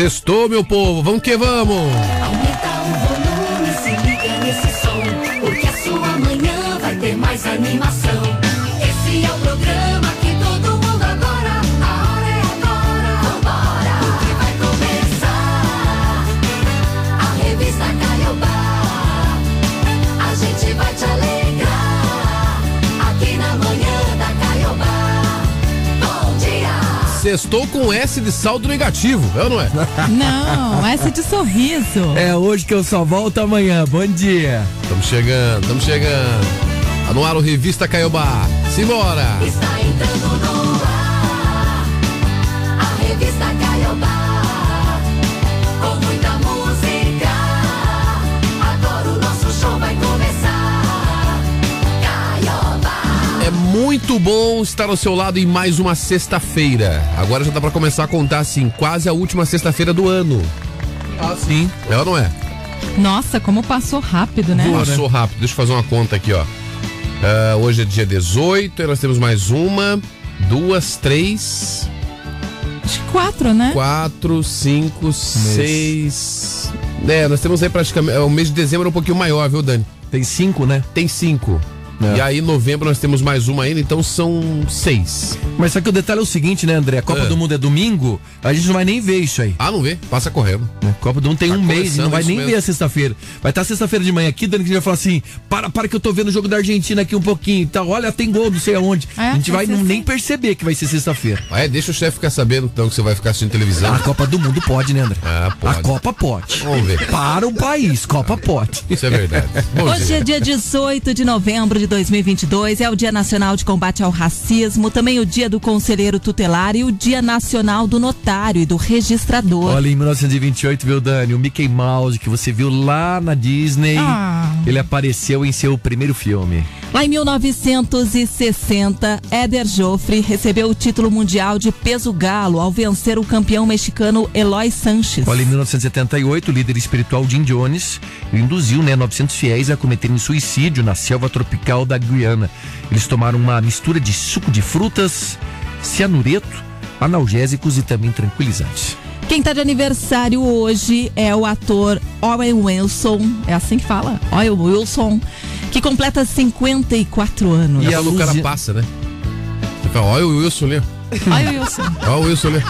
Sextou, meu povo, vamos que vamos! Aumenta o volume, se liga nesse som, porque a sua manhã vai ter mais animação. Esse é o programa que todo mundo adora, a hora é agora, vambora, porque vai começar a revista Caiobá, a gente vai te alegrar, aqui na manhã da Caiobá. Sextou com S de saldo negativo, é ou não é? Não, S de sorriso. É hoje que eu só volto amanhã, bom dia. Estamos chegando, estamos chegando. No ar o Revista Caiobá, simbora. Está entrando no ar, a Revista Caiobá, com muita música, agora o nosso show vai começar, Caiobá. É muito bom estar ao seu lado em mais uma sexta-feira. Agora já dá pra começar a contar, assim, quase a última sexta-feira do ano. Ah, sim. É ou não é? Nossa, como passou rápido, né? Passou rápido. Deixa eu fazer uma conta aqui, ó. Hoje é dia 18, e nós temos mais uma, duas, três... Acho que quatro, né? 4, 5, 6... É, nós temos aí praticamente... O mês de dezembro é um pouquinho maior, viu, Dani? Tem 5, né? Tem 5. É. E aí em novembro nós temos mais uma ainda, então são 6. Mas só que o detalhe é o seguinte, né, André? A Copa do Mundo é domingo, a gente não vai nem ver isso aí. Ah, não vê? Passa correndo. A Copa do Mundo tem um mês, não vai nem ver a sexta-feira. Vai estar sexta-feira de manhã aqui, Dani, que vai falar assim, para que eu tô vendo o jogo da Argentina aqui um pouquinho e tal. Olha, tem gol, não sei aonde. É, a gente vai nem perceber que vai ser sexta-feira. Ah, é, deixa o chefe ficar sabendo, então, que você vai ficar assistindo televisão. A Copa do Mundo pode, né, André? Ah, pode. A Copa pode. Vamos ver. Para o país, Copa pode. Isso é verdade. Hoje é dia 18 de novembro de 2022, é o Dia Nacional de Combate ao Racismo, também o Dia do Conselheiro Tutelar e o Dia Nacional do Notário e do Registrador. Olha, em 1928, viu, Dani, o Mickey Mouse, que você viu lá na Disney, ele apareceu em seu primeiro filme. Lá em 1960, Éder Jofre recebeu o título mundial de peso galo ao vencer o campeão mexicano Eloy Sanches. Olha, em 1978, o líder espiritual Jim Jones induziu, né, 900 fiéis a cometerem suicídio na selva tropical da Guiana. Eles tomaram uma mistura de suco de frutas, cianureto, analgésicos e também tranquilizantes. Quem está de aniversário hoje é o ator Owen Wilson, é assim que fala? Owen Wilson, que completa 54 anos. E a Luziane... cara passa, né? Olha o Wilson ali. Olha o Wilson. Olha o Wilson ali.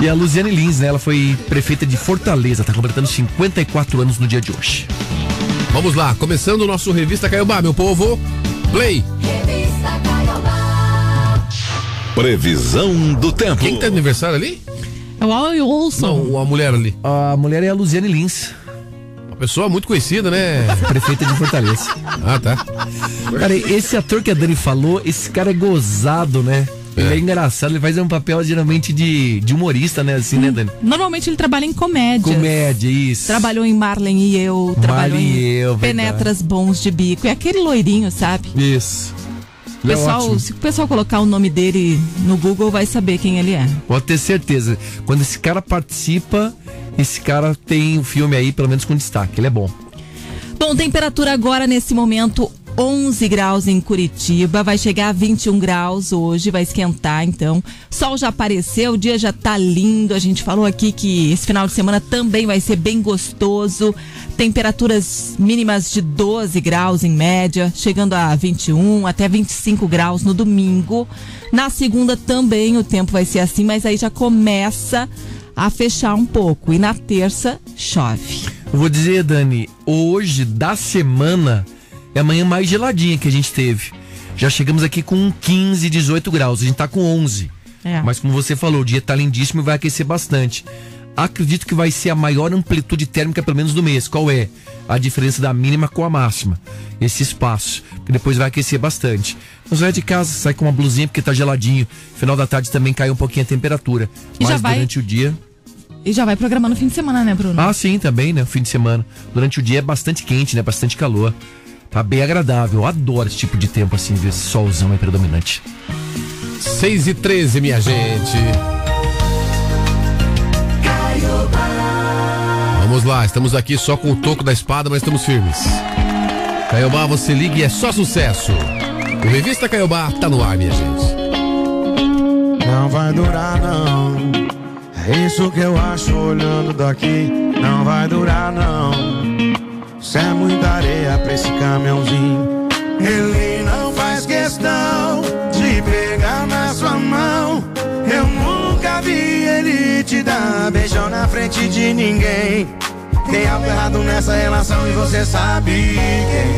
E a Luziane Lins, né? Ela foi prefeita de Fortaleza, está completando 54 anos no dia de hoje. Vamos lá, começando o nosso Revista Caiobá, meu povo. Play! Revista Caiobá. Previsão do tempo. Quem tá de aniversário ali? É o Owen Wilson. Não, a mulher ali. A mulher é a Luziane Lins. Uma pessoa muito conhecida, né? Prefeita de Fortaleza. Ah, tá. Cara, esse ator que a Dani falou, esse cara é gozado, né? É. Ele é engraçado, ele faz um papel geralmente de humorista, né? Assim, né, Dani? Normalmente ele trabalha em comédia. Comédia, isso. Trabalhou em Marley e Eu, trabalhou em Penetras Bons de Bico. É aquele loirinho, sabe? Isso. Pessoal, se o pessoal colocar o nome dele no Google, vai saber quem ele é. Pode ter certeza. Quando esse cara participa, esse cara tem um filme aí, pelo menos com destaque. Ele é bom. Bom, temperatura agora, nesse momento... 11 graus em Curitiba, vai chegar a 21 graus hoje, vai esquentar então. Sol já apareceu, o dia já tá lindo, a gente falou aqui que esse final de semana também vai ser bem gostoso. Temperaturas mínimas de 12 graus em média, chegando a 21 até 25 graus no domingo. Na segunda também o tempo vai ser assim, mas aí já começa a fechar um pouco e na terça chove. Eu vou dizer, Dani, hoje da semana... é a manhã mais geladinha que a gente teve. Já chegamos aqui com 15, 18 graus. A gente tá com 11. É. Mas como você falou, o dia tá lindíssimo e vai aquecer bastante. Acredito que vai ser a maior amplitude térmica, pelo menos do mês. Qual é? A diferença da mínima com a máxima. Esse espaço. Que depois vai aquecer bastante. Mas vai de casa, sai com uma blusinha porque tá geladinho. Final da tarde também cai um pouquinho a temperatura. Mas durante o dia... E já vai programando o fim de semana, né, Bruno? Ah, sim, também, né? O fim de semana. Durante o dia é bastante quente, né? Bastante calor. Tá bem agradável, eu adoro esse tipo de tempo assim, ver esse solzão é predominante. 6h13, minha gente. Vamos lá, estamos aqui só com o toco da espada, mas estamos firmes. Caiobá, você liga e é só sucesso. O Revista Caiobá tá no ar, minha gente. Não vai durar não, Isso que eu acho olhando daqui não vai durar não. Isso é muita areia pra esse caminhãozinho. Ele não faz questão de pegar na sua mão. Eu nunca vi ele te dar beijão na frente de ninguém. Tem algo errado nessa relação e você sabe quem.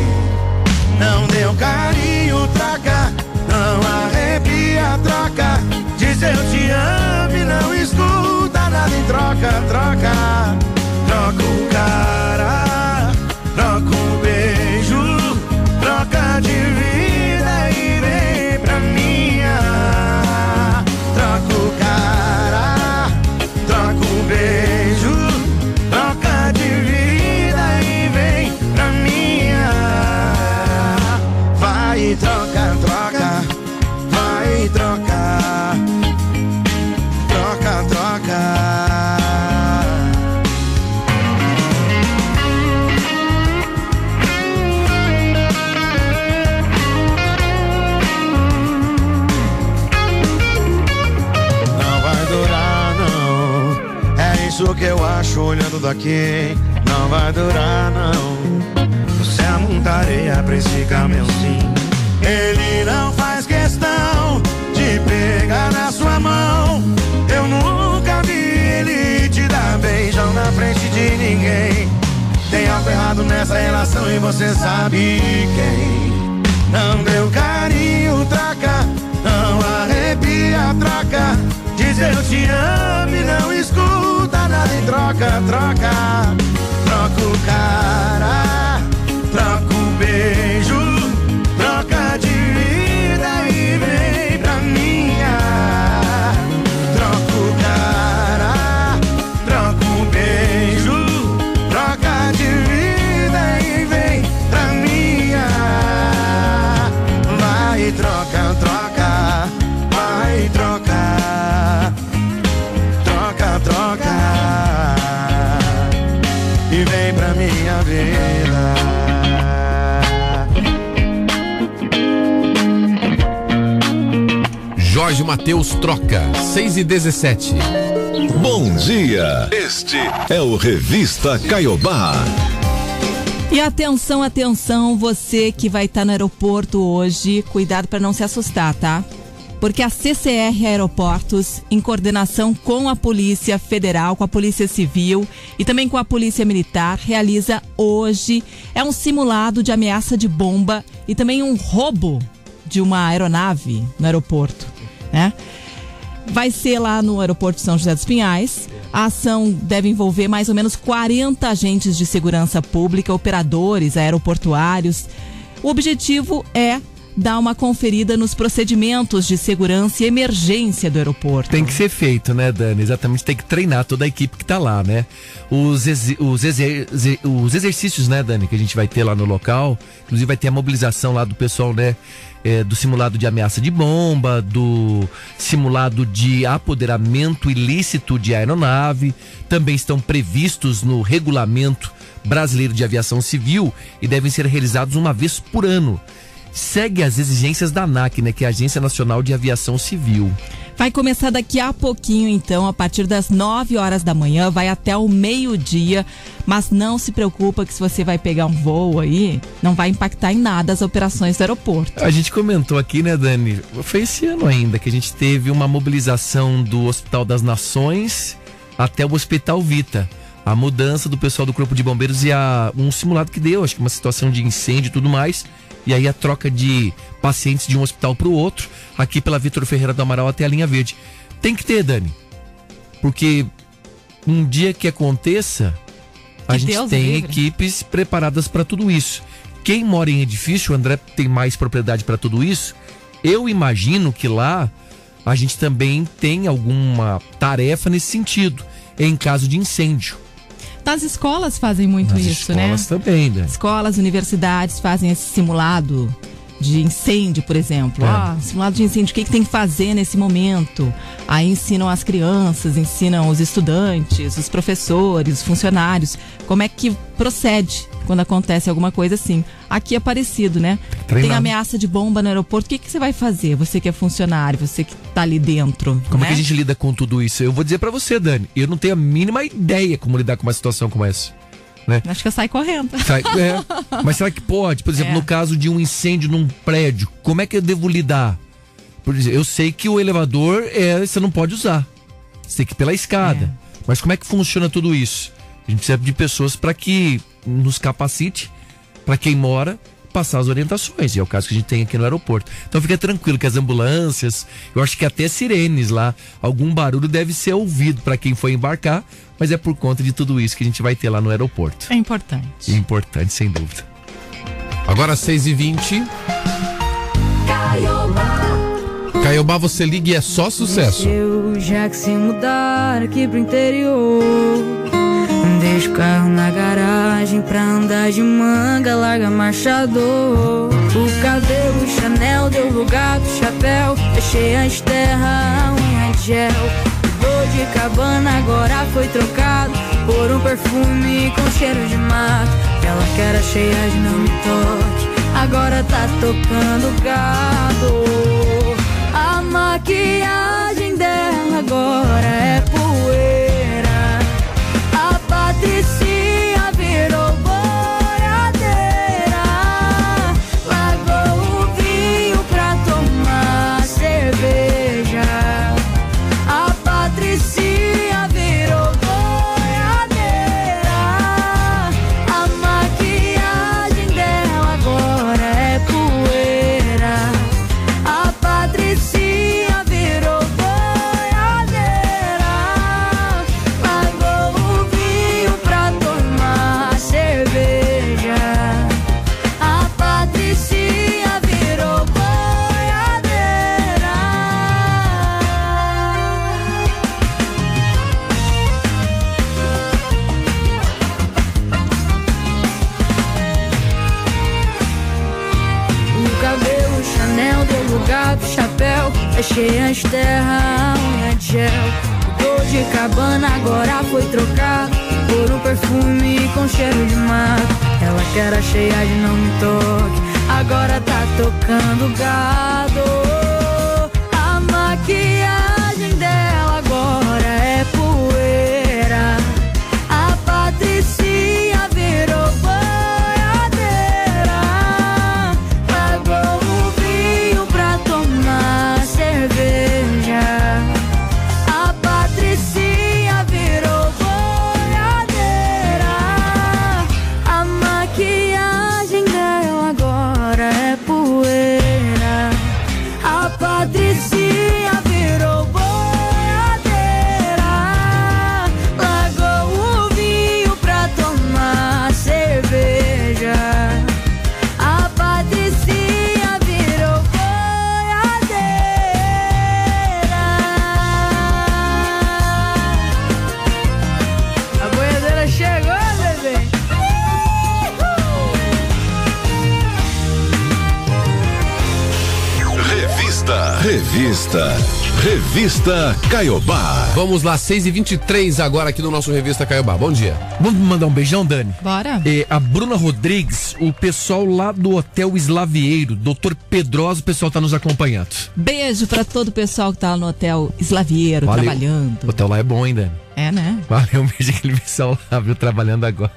Não deu carinho, traca, não arrepia, troca. Diz eu te amo e não escuta nada em troca, troca. Troca o cara, troca o beijo, troca de vida e vem pra minha. Troca o cara, troca o beijo, troca de vida e vem pra minha. Vai e troca, troca, vai e troca, troca, troca. Isso que eu acho olhando daqui não vai durar não. Você é muita areia pra esse caminhãozinho. Ele não faz questão de pegar na sua mão. Eu nunca vi ele te dar beijão na frente de ninguém. Tem algo errado nessa relação e você sabe quem. Não deu carinho, traca, não arrepia, troca. Diz eu te amo e não escuta nada em troca, troca. Troca o cara, troca o beijo, troca de vida e vem pra minha. Troca o cara, troca o beijo, troca de vida e vem pra minha. Vai troca, troca, vai troca, troca, troca. E vem pra minha vida. Jorge Mateus troca, 6h17. Bom dia, este é o Revista Caiobá. E atenção, atenção, você que vai estar no aeroporto hoje, cuidado pra não se assustar, tá? Porque a CCR Aeroportos, em coordenação com a Polícia Federal, com a Polícia Civil e também com a Polícia Militar, realiza hoje um simulado de ameaça de bomba e também um roubo de uma aeronave no aeroporto, né? Vai ser lá no aeroporto de São José dos Pinhais. A ação deve envolver mais ou menos 40 agentes de segurança pública, operadores aeroportuários. O objetivo é dar uma conferida nos procedimentos de segurança e emergência do aeroporto. Tem que ser feito, né, Dani? Exatamente, tem que treinar toda a equipe que tá lá, né? Os exercícios, né, Dani, que a gente vai ter lá no local, inclusive vai ter a mobilização lá do pessoal, né, do simulado de ameaça de bomba, do simulado de apoderamento ilícito de aeronave, também estão previstos no regulamento brasileiro de aviação civil e devem ser realizados uma vez por ano. Segue as exigências da ANAC, né, que é a Agência Nacional de Aviação Civil. Vai começar daqui a pouquinho, então, a partir das 9 horas da manhã, vai até o meio-dia, mas não se preocupa que se você vai pegar um voo aí, não vai impactar em nada as operações do aeroporto. A gente comentou aqui, né, Dani, foi esse ano ainda que a gente teve uma mobilização do Hospital das Nações até o Hospital Vita. A mudança do pessoal do Corpo de Bombeiros e um simulado que deu, acho que uma situação de incêndio e tudo mais. E aí a troca de pacientes de um hospital para o outro, aqui pela Vitor Ferreira do Amaral até a Linha Verde. Tem que ter, Dani. Porque um dia que aconteça, a gente tem equipes preparadas para tudo isso. Quem mora em edifício, o André tem mais propriedade para tudo isso. Eu imagino que lá a gente também tem alguma tarefa nesse sentido, em caso de incêndio. As escolas fazem muito isso, né? As escolas também, né? Escolas, universidades fazem esse simulado de incêndio, por exemplo. Ah, simulado de incêndio, o que tem que fazer nesse momento? Aí ensinam as crianças, ensinam os estudantes, os professores, os funcionários, como é que procede quando acontece alguma coisa assim. Aqui é parecido, né? Tem ameaça de bomba no aeroporto, o que você vai fazer? Você que é funcionário, você que tá ali dentro. Como é que a gente lida com tudo isso? Eu vou dizer pra você, Dani, eu não tenho a mínima ideia como lidar com uma situação como essa. Né? Acho que eu saio correndo. Mas será que pode? Por exemplo, no caso de um incêndio num prédio, como é que eu devo lidar? Por exemplo, eu sei que o elevador você não pode usar. Você tem que ir pela escada. Mas como é que funciona tudo isso? A gente precisa de pessoas para que nos capacite, para quem mora, passar as orientações. E é o caso que a gente tem aqui no aeroporto. Então fica tranquilo que as ambulâncias, eu acho que até sirenes lá, algum barulho deve ser ouvido para quem for embarcar. Mas é por conta de tudo isso que a gente vai ter lá no aeroporto. É importante. Importante, sem dúvida. Agora 6h20. Caiobá, você liga e é só sucesso. Eu já que se mudar aqui pro interior, deixo o carro na garagem pra andar de manga, larga machador. O cabelo, Chanel, deu lugar pro chapéu, deixei as terras, a unha de gel. De cabana agora foi trocado por um perfume com cheiro de mato. Ela que era cheia de não me toque, agora tá tocando gado. A maquiagem dela agora é poeira. A Patricinha virou boiadeira, largou o vinho pra tomar cerveja. Fechei as terras, unha de gel. Mudou de cabana, agora foi trocado por um perfume com cheiro de mato. Ela que era cheia de não me toque, agora tá tocando gado. A maquiagem dela agora é poeira. A Patricinha virou boiadeira, pagou o vinho pra tomar cerveja. A Patricinha virou boiadeira, a maquiagem dela agora é poeira. A Patricinha virou boiadeira, largou o vinho pra tomar cerveja. A Patricinha virou boiadeira. A boiadeira chegou, bebê. Revista Caiobá. Vamos lá, 6h23 agora aqui no nosso Revista Caiobá. Bom dia. Vamos mandar um beijão, Dani? Bora. A Bruna Rodrigues, o pessoal lá do Hotel Slaviero, Doutor Pedroso, o pessoal tá nos acompanhando. Beijo pra todo o pessoal que tá lá no Hotel Slaviero, trabalhando. O hotel lá é bom, hein, Dani? É, né? Valeu, um beijo aquele pessoal lá, viu, trabalhando agora.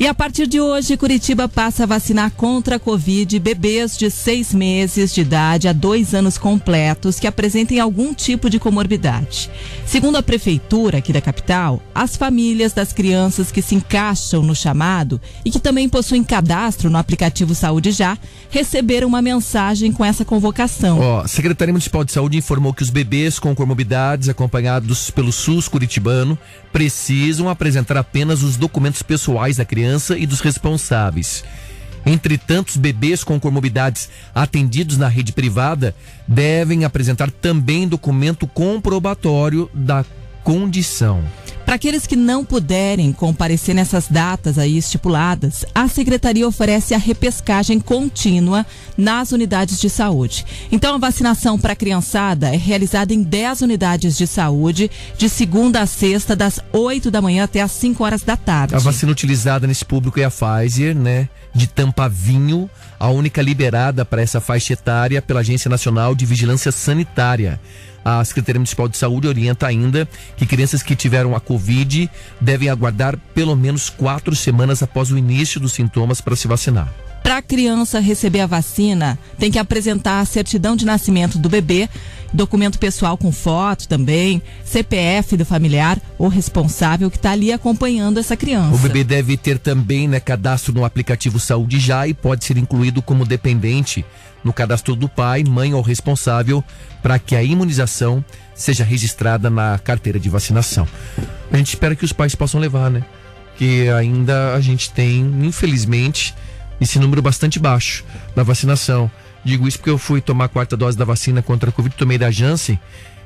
E a partir de hoje, Curitiba passa a vacinar contra a Covid bebês de 6 meses de idade a 2 anos completos que apresentem algum tipo de comorbidade. Segundo a prefeitura aqui da capital, as famílias das crianças que se encaixam no chamado e que também possuem cadastro no aplicativo Saúde Já receberam uma mensagem com essa convocação. A Secretaria Municipal de Saúde informou que os bebês com comorbidades acompanhados pelo SUS curitibano precisam apresentar apenas os documentos pessoais da criança e dos responsáveis. Entretanto, os bebês com comorbidades atendidos na rede privada devem apresentar também documento comprobatório da condição. Para aqueles que não puderem comparecer nessas datas aí estipuladas, a Secretaria oferece a repescagem contínua nas unidades de saúde. Então, a vacinação para a criançada é realizada em 10 unidades de saúde, de segunda a sexta, das 8 da manhã até as 5 horas da tarde. A vacina utilizada nesse público é a Pfizer, né? De Tampavinho, a única liberada para essa faixa etária pela Agência Nacional de Vigilância Sanitária. A Secretaria Municipal de Saúde orienta ainda que crianças que tiveram a Covid devem aguardar pelo menos 4 semanas após o início dos sintomas para se vacinar. Para a criança receber a vacina, tem que apresentar a certidão de nascimento do bebê, documento pessoal com foto também, CPF do familiar ou responsável que está ali acompanhando essa criança. O bebê deve ter também, né, cadastro no aplicativo Saúde Já e pode ser incluído como dependente no cadastro do pai, mãe ou responsável para que a imunização seja registrada na carteira de vacinação. A gente espera que os pais possam levar, né? Que ainda a gente tem, infelizmente, esse número bastante baixo da vacinação. Digo isso porque eu fui tomar a 4ª dose da vacina contra a Covid, tomei da Janssen,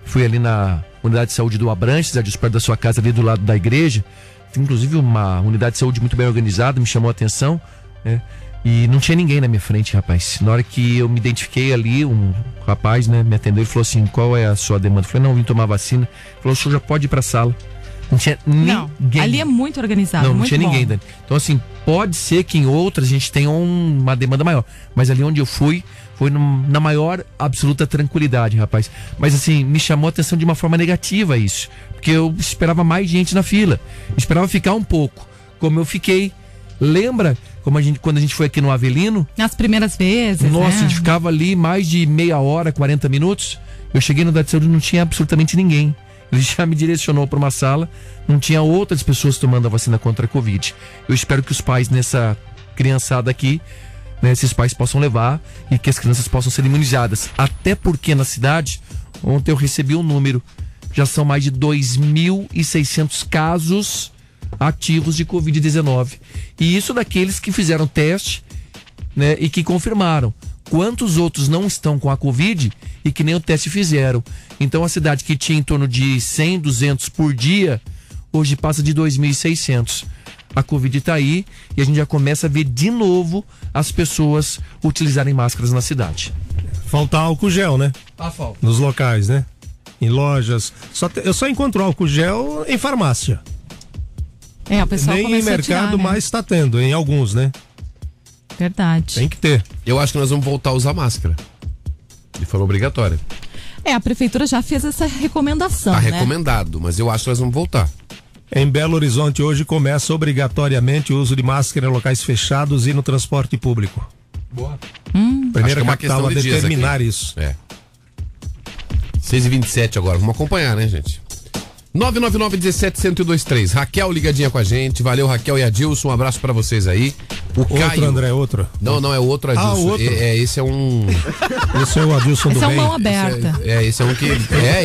fui ali na unidade de saúde do Abranches, ali perto da sua casa, ali do lado da igreja. Tem, inclusive, uma unidade de saúde muito bem organizada, me chamou a atenção, né? E não tinha ninguém na minha frente, rapaz. Na hora que eu me identifiquei ali, um rapaz, né, me atendeu e falou assim: qual é a sua demanda? Eu falei: não, vim tomar vacina. Ele falou: o senhor já pode ir pra sala. Não tinha ninguém. Ali é muito organizado. Não, muito não tinha ninguém, Dani. Então, assim, pode ser que em outras a gente tenha uma demanda maior. Mas ali onde eu fui, foi na maior absoluta tranquilidade, rapaz. Mas, assim, me chamou a atenção de uma forma negativa isso. Porque eu esperava mais gente na fila. Esperava ficar um pouco, como eu fiquei. Lembra quando a gente foi aqui no Avelino? Nas primeiras vezes, nossa, né? A gente ficava ali mais de meia hora, 40 minutos. Eu cheguei no Dado de Saúde e não tinha absolutamente ninguém. Ele já me direcionou para uma sala, não tinha outras pessoas tomando a vacina contra a Covid. Eu espero que os pais nessa criançada aqui, né, esses pais possam levar e que as crianças possam ser imunizadas. Até porque na cidade, ontem eu recebi um número, já são mais de 2.600 casos ativos de Covid-19. E isso daqueles que fizeram teste, né, e que confirmaram. Quantos outros não estão com a Covid e que nem o teste fizeram? Então a cidade que tinha em torno de 100, 200 por dia, hoje passa de 2.600. A Covid está aí e a gente já começa a ver de novo as pessoas utilizarem máscaras na cidade. Falta álcool gel, né? Ah, falta. Nos locais, né? Em lojas. Eu só encontro álcool gel em farmácia. É, o pessoal nem em mercado tirar, né? Mais está tendo, em alguns, né? Verdade. Tem que ter. Eu acho que nós vamos voltar a usar máscara de forma obrigatória. É, a prefeitura já fez essa recomendação. Tá, né? Recomendado, mas eu acho que nós vamos voltar. Em Belo Horizonte hoje começa obrigatoriamente o uso de máscara em locais fechados e no transporte público. Boa. Primeira acho que é capital a determinar isso. É. 6h27 agora, vamos acompanhar, né, gente? 999-17-1023. Raquel ligadinha com a gente. Valeu, Raquel e Adilson. Um abraço pra vocês aí. O Caio... Outro, André, outro. Não, é o outro Adilson. Ah, o outro? Esse é um... Esse é o Adilson do bem. Esse é um mão aberta. Esse é um que...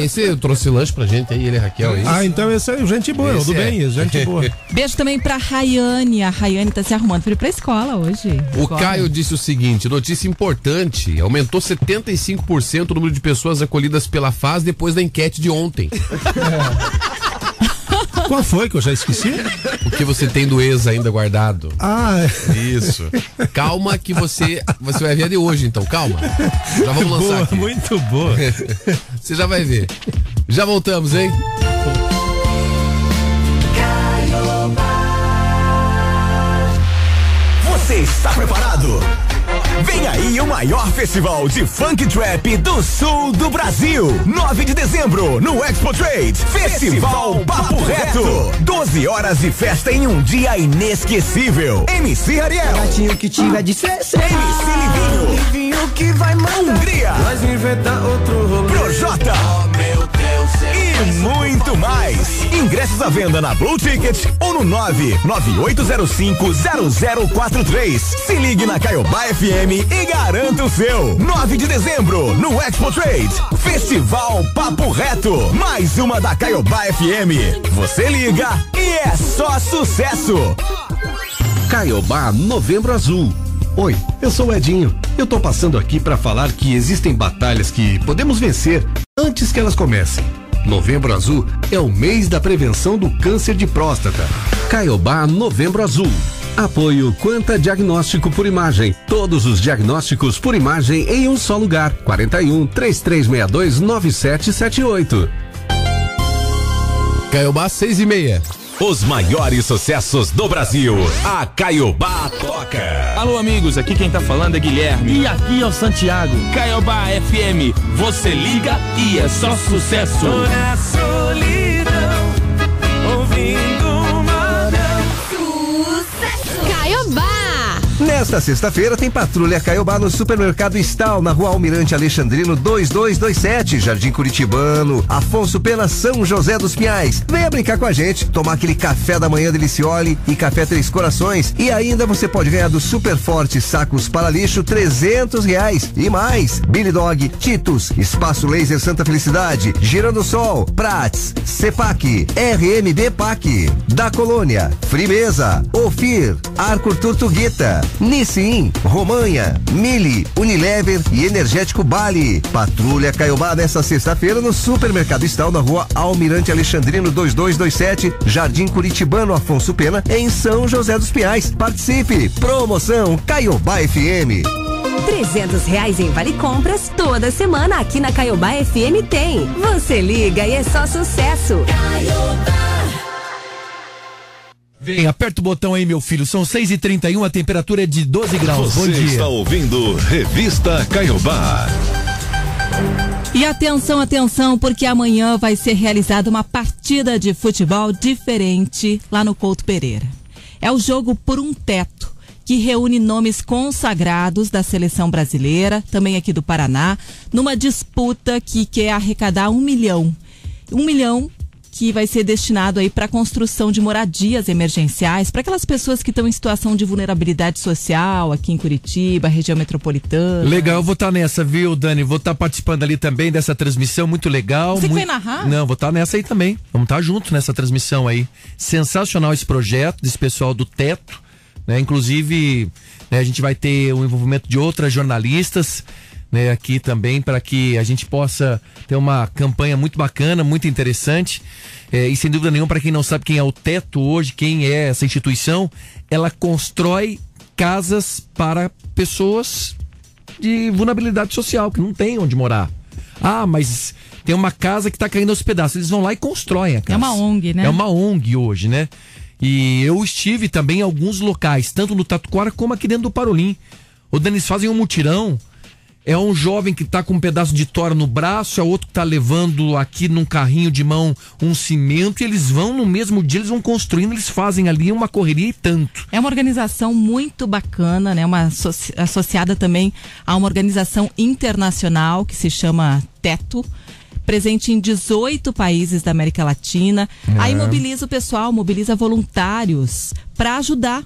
esse eu trouxe lanche pra gente aí, ele é Raquel. É então esse é gente boa, esse do bem, gente boa. Beijo também pra Rayane. A Rayane tá se arrumando pra ir pra escola hoje. O Caio disse o seguinte, notícia importante, aumentou 75% o número de pessoas acolhidas pela FAS depois da enquete de ontem. Qual foi que eu já esqueci? O que você tem do ex ainda guardado. Ah, é. Isso. Calma que você vai ver a de hoje, então. Calma. Já vamos lançar boa, aqui. Muito boa. Você já vai ver. Já voltamos, hein? Você está preparado? Vem aí o maior festival de funk trap do sul do Brasil. 9 de dezembro, no Expo Trade. Festival Papo Reto. 12 horas de festa em um dia inesquecível. MC Ariel. Gatinho que tira de CC. MC Livinho. Que vai mandar. Hungria. Nós inventar outro rolê. Projota. Oh, meu Deus. E muito mais. Ingressos à venda na Blue Ticket ou no 998050043. Se ligue na Caiobá FM e garanta o seu. 9 de dezembro, no Expo Trade. Festival Papo Reto. Mais uma da Caiobá FM. Você liga e é só sucesso. Caiobá Novembro Azul. Oi, eu sou o Edinho. Eu tô passando aqui para falar que existem batalhas que podemos vencer antes que elas comecem. Novembro Azul é o mês da prevenção do câncer de próstata. Caiobá Novembro Azul. Apoio Quanta Diagnóstico por Imagem. Todos os diagnósticos por imagem em um só lugar. 41-3362-9778. Caiobá 6:30. Os maiores sucessos do Brasil. A Caiobá toca. Alô, amigos, aqui quem tá falando é Guilherme. E aqui é o Santiago. Caiobá FM. Você liga e é só sucesso. Na solidão, ouvindo Nesta sexta-feira tem Patrulha Caiobá no Supermercado Stal, na rua Almirante Alexandrino 2227, Jardim Curitibano, Afonso Pena, São José dos Pinhais. Venha brincar com a gente, tomar aquele café da manhã delicioli e café Três Corações. E ainda você pode ganhar do Superforte sacos para lixo R$300 e mais. Billy Dog, Titus, Espaço Laser Santa Felicidade, Girando Sol, Prats, Sepac, RMB Pac, Da Colônia, Frimeza, Ofir, Arco Turtuguita, Nissim, Romanha, Mili, Unilever e Energético Bali. Patrulha Caiobá nesta sexta-feira no Supermercado Stal, na rua Almirante Alexandrino 2227, Jardim Curitibano, Afonso Pena, em São José dos Pinhais. Participe! Promoção Caiobá FM. R$300 em Vale Compras toda semana aqui na Caiobá FM tem. Você liga e é só sucesso. Caiobá. Vem, aperta o botão aí, meu filho. São 6:31, a temperatura é de 12 graus. Você está ouvindo Revista Caiobá. E atenção, atenção, porque amanhã vai ser realizada uma partida de futebol diferente lá no Couto Pereira. É o jogo Por um Teto, que reúne nomes consagrados da seleção brasileira, também aqui do Paraná, numa disputa que quer arrecadar um milhão que vai ser destinado aí para a construção de moradias emergenciais, para aquelas pessoas que estão em situação de vulnerabilidade social aqui em Curitiba, região metropolitana. Legal, eu vou estar nessa, viu, Dani? Vou estar participando ali também dessa transmissão, muito legal. Você que vai narrar? Não, vou estar nessa aí também. Vamos estar junto nessa transmissão aí. Sensacional esse projeto, desse pessoal do Teto, né? Inclusive, né, a gente vai ter o envolvimento de outras jornalistas, né, aqui também, para que a gente possa ter uma campanha muito bacana, muito interessante, e sem dúvida nenhuma, para quem não sabe quem é o Teto hoje, quem é essa instituição, ela constrói casas para pessoas de vulnerabilidade social, que não tem onde morar. Ah, mas tem uma casa que tá caindo aos pedaços, eles vão lá e constroem a casa. É uma ONG, né? É uma ONG hoje, né? E eu estive também em alguns locais, tanto no Tatuquara como aqui dentro do Parolim. O Denis fazem um mutirão. É um jovem que tá com um pedaço de tora no braço, é outro que tá levando aqui num carrinho de mão um cimento, e eles vão no mesmo dia, eles vão construindo, eles fazem ali uma correria e tanto. É uma organização muito bacana, né? Uma associada também a uma organização internacional que se chama Teto, presente em 18 países da América Latina. É. Aí mobiliza o pessoal, mobiliza voluntários para ajudar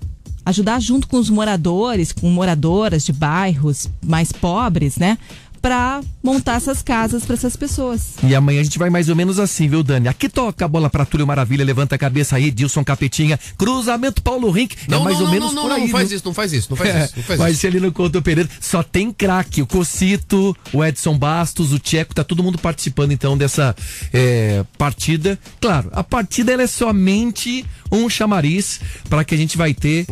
junto com os moradores, com moradoras de bairros mais pobres, né? Pra montar essas casas pra essas pessoas. E amanhã a gente vai mais ou menos assim, viu, Dani? Aqui toca a bola pra Túlio Maravilha, levanta a cabeça aí, Dilson Capetinha, cruzamento Paulo Rink, não, é mais não, ou não, menos não, por aí. Não, não faz isso. Vai ser ali no Couto Pereira, só tem craque, o Cocito, o Edson Bastos, o Tcheco, tá todo mundo participando então dessa partida. Claro, a partida ela é somente um chamariz para que a gente vai ter,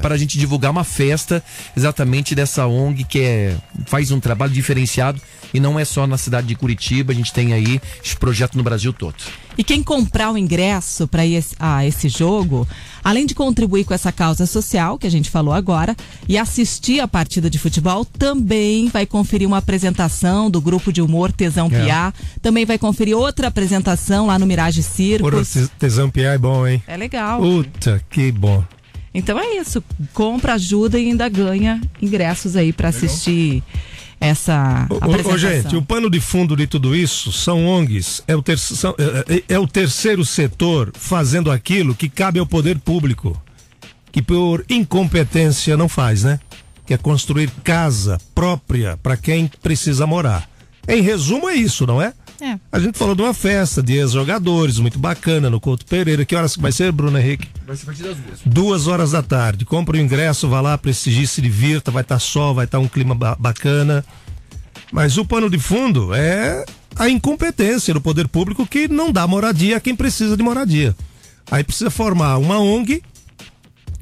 para a gente divulgar uma festa exatamente dessa ONG que faz um trabalho diferenciado. E não é só na cidade de Curitiba, a gente tem aí esse projeto no Brasil todo. E quem comprar o ingresso para ir a esse jogo, além de contribuir com essa causa social que a gente falou agora e assistir a partida de futebol, também vai conferir uma apresentação do grupo de humor Tesão Piá, também vai conferir outra apresentação lá no Mirage Circus. Tesão Piá é bom, hein? É legal. Puta, que bom. Então é isso, compra, ajuda e ainda ganha ingressos aí para assistir essa apresentação. Gente, o pano de fundo de tudo isso são ONGs, é o terceiro setor fazendo aquilo que cabe ao poder público, que por incompetência não faz, né? Que é construir casa própria para quem precisa morar. Em resumo é isso, não é? É. A gente falou de uma festa de ex-jogadores, muito bacana, no Couto Pereira. Que horas vai ser, Bruno Henrique? Vai ser a partir das 2. 2 horas da tarde. Compra o ingresso, vá lá, prestigie, se divirta. Vai estar sol, vai estar um clima bacana. Mas o pano de fundo é a incompetência do poder público que não dá moradia a quem precisa de moradia. Aí precisa formar uma ONG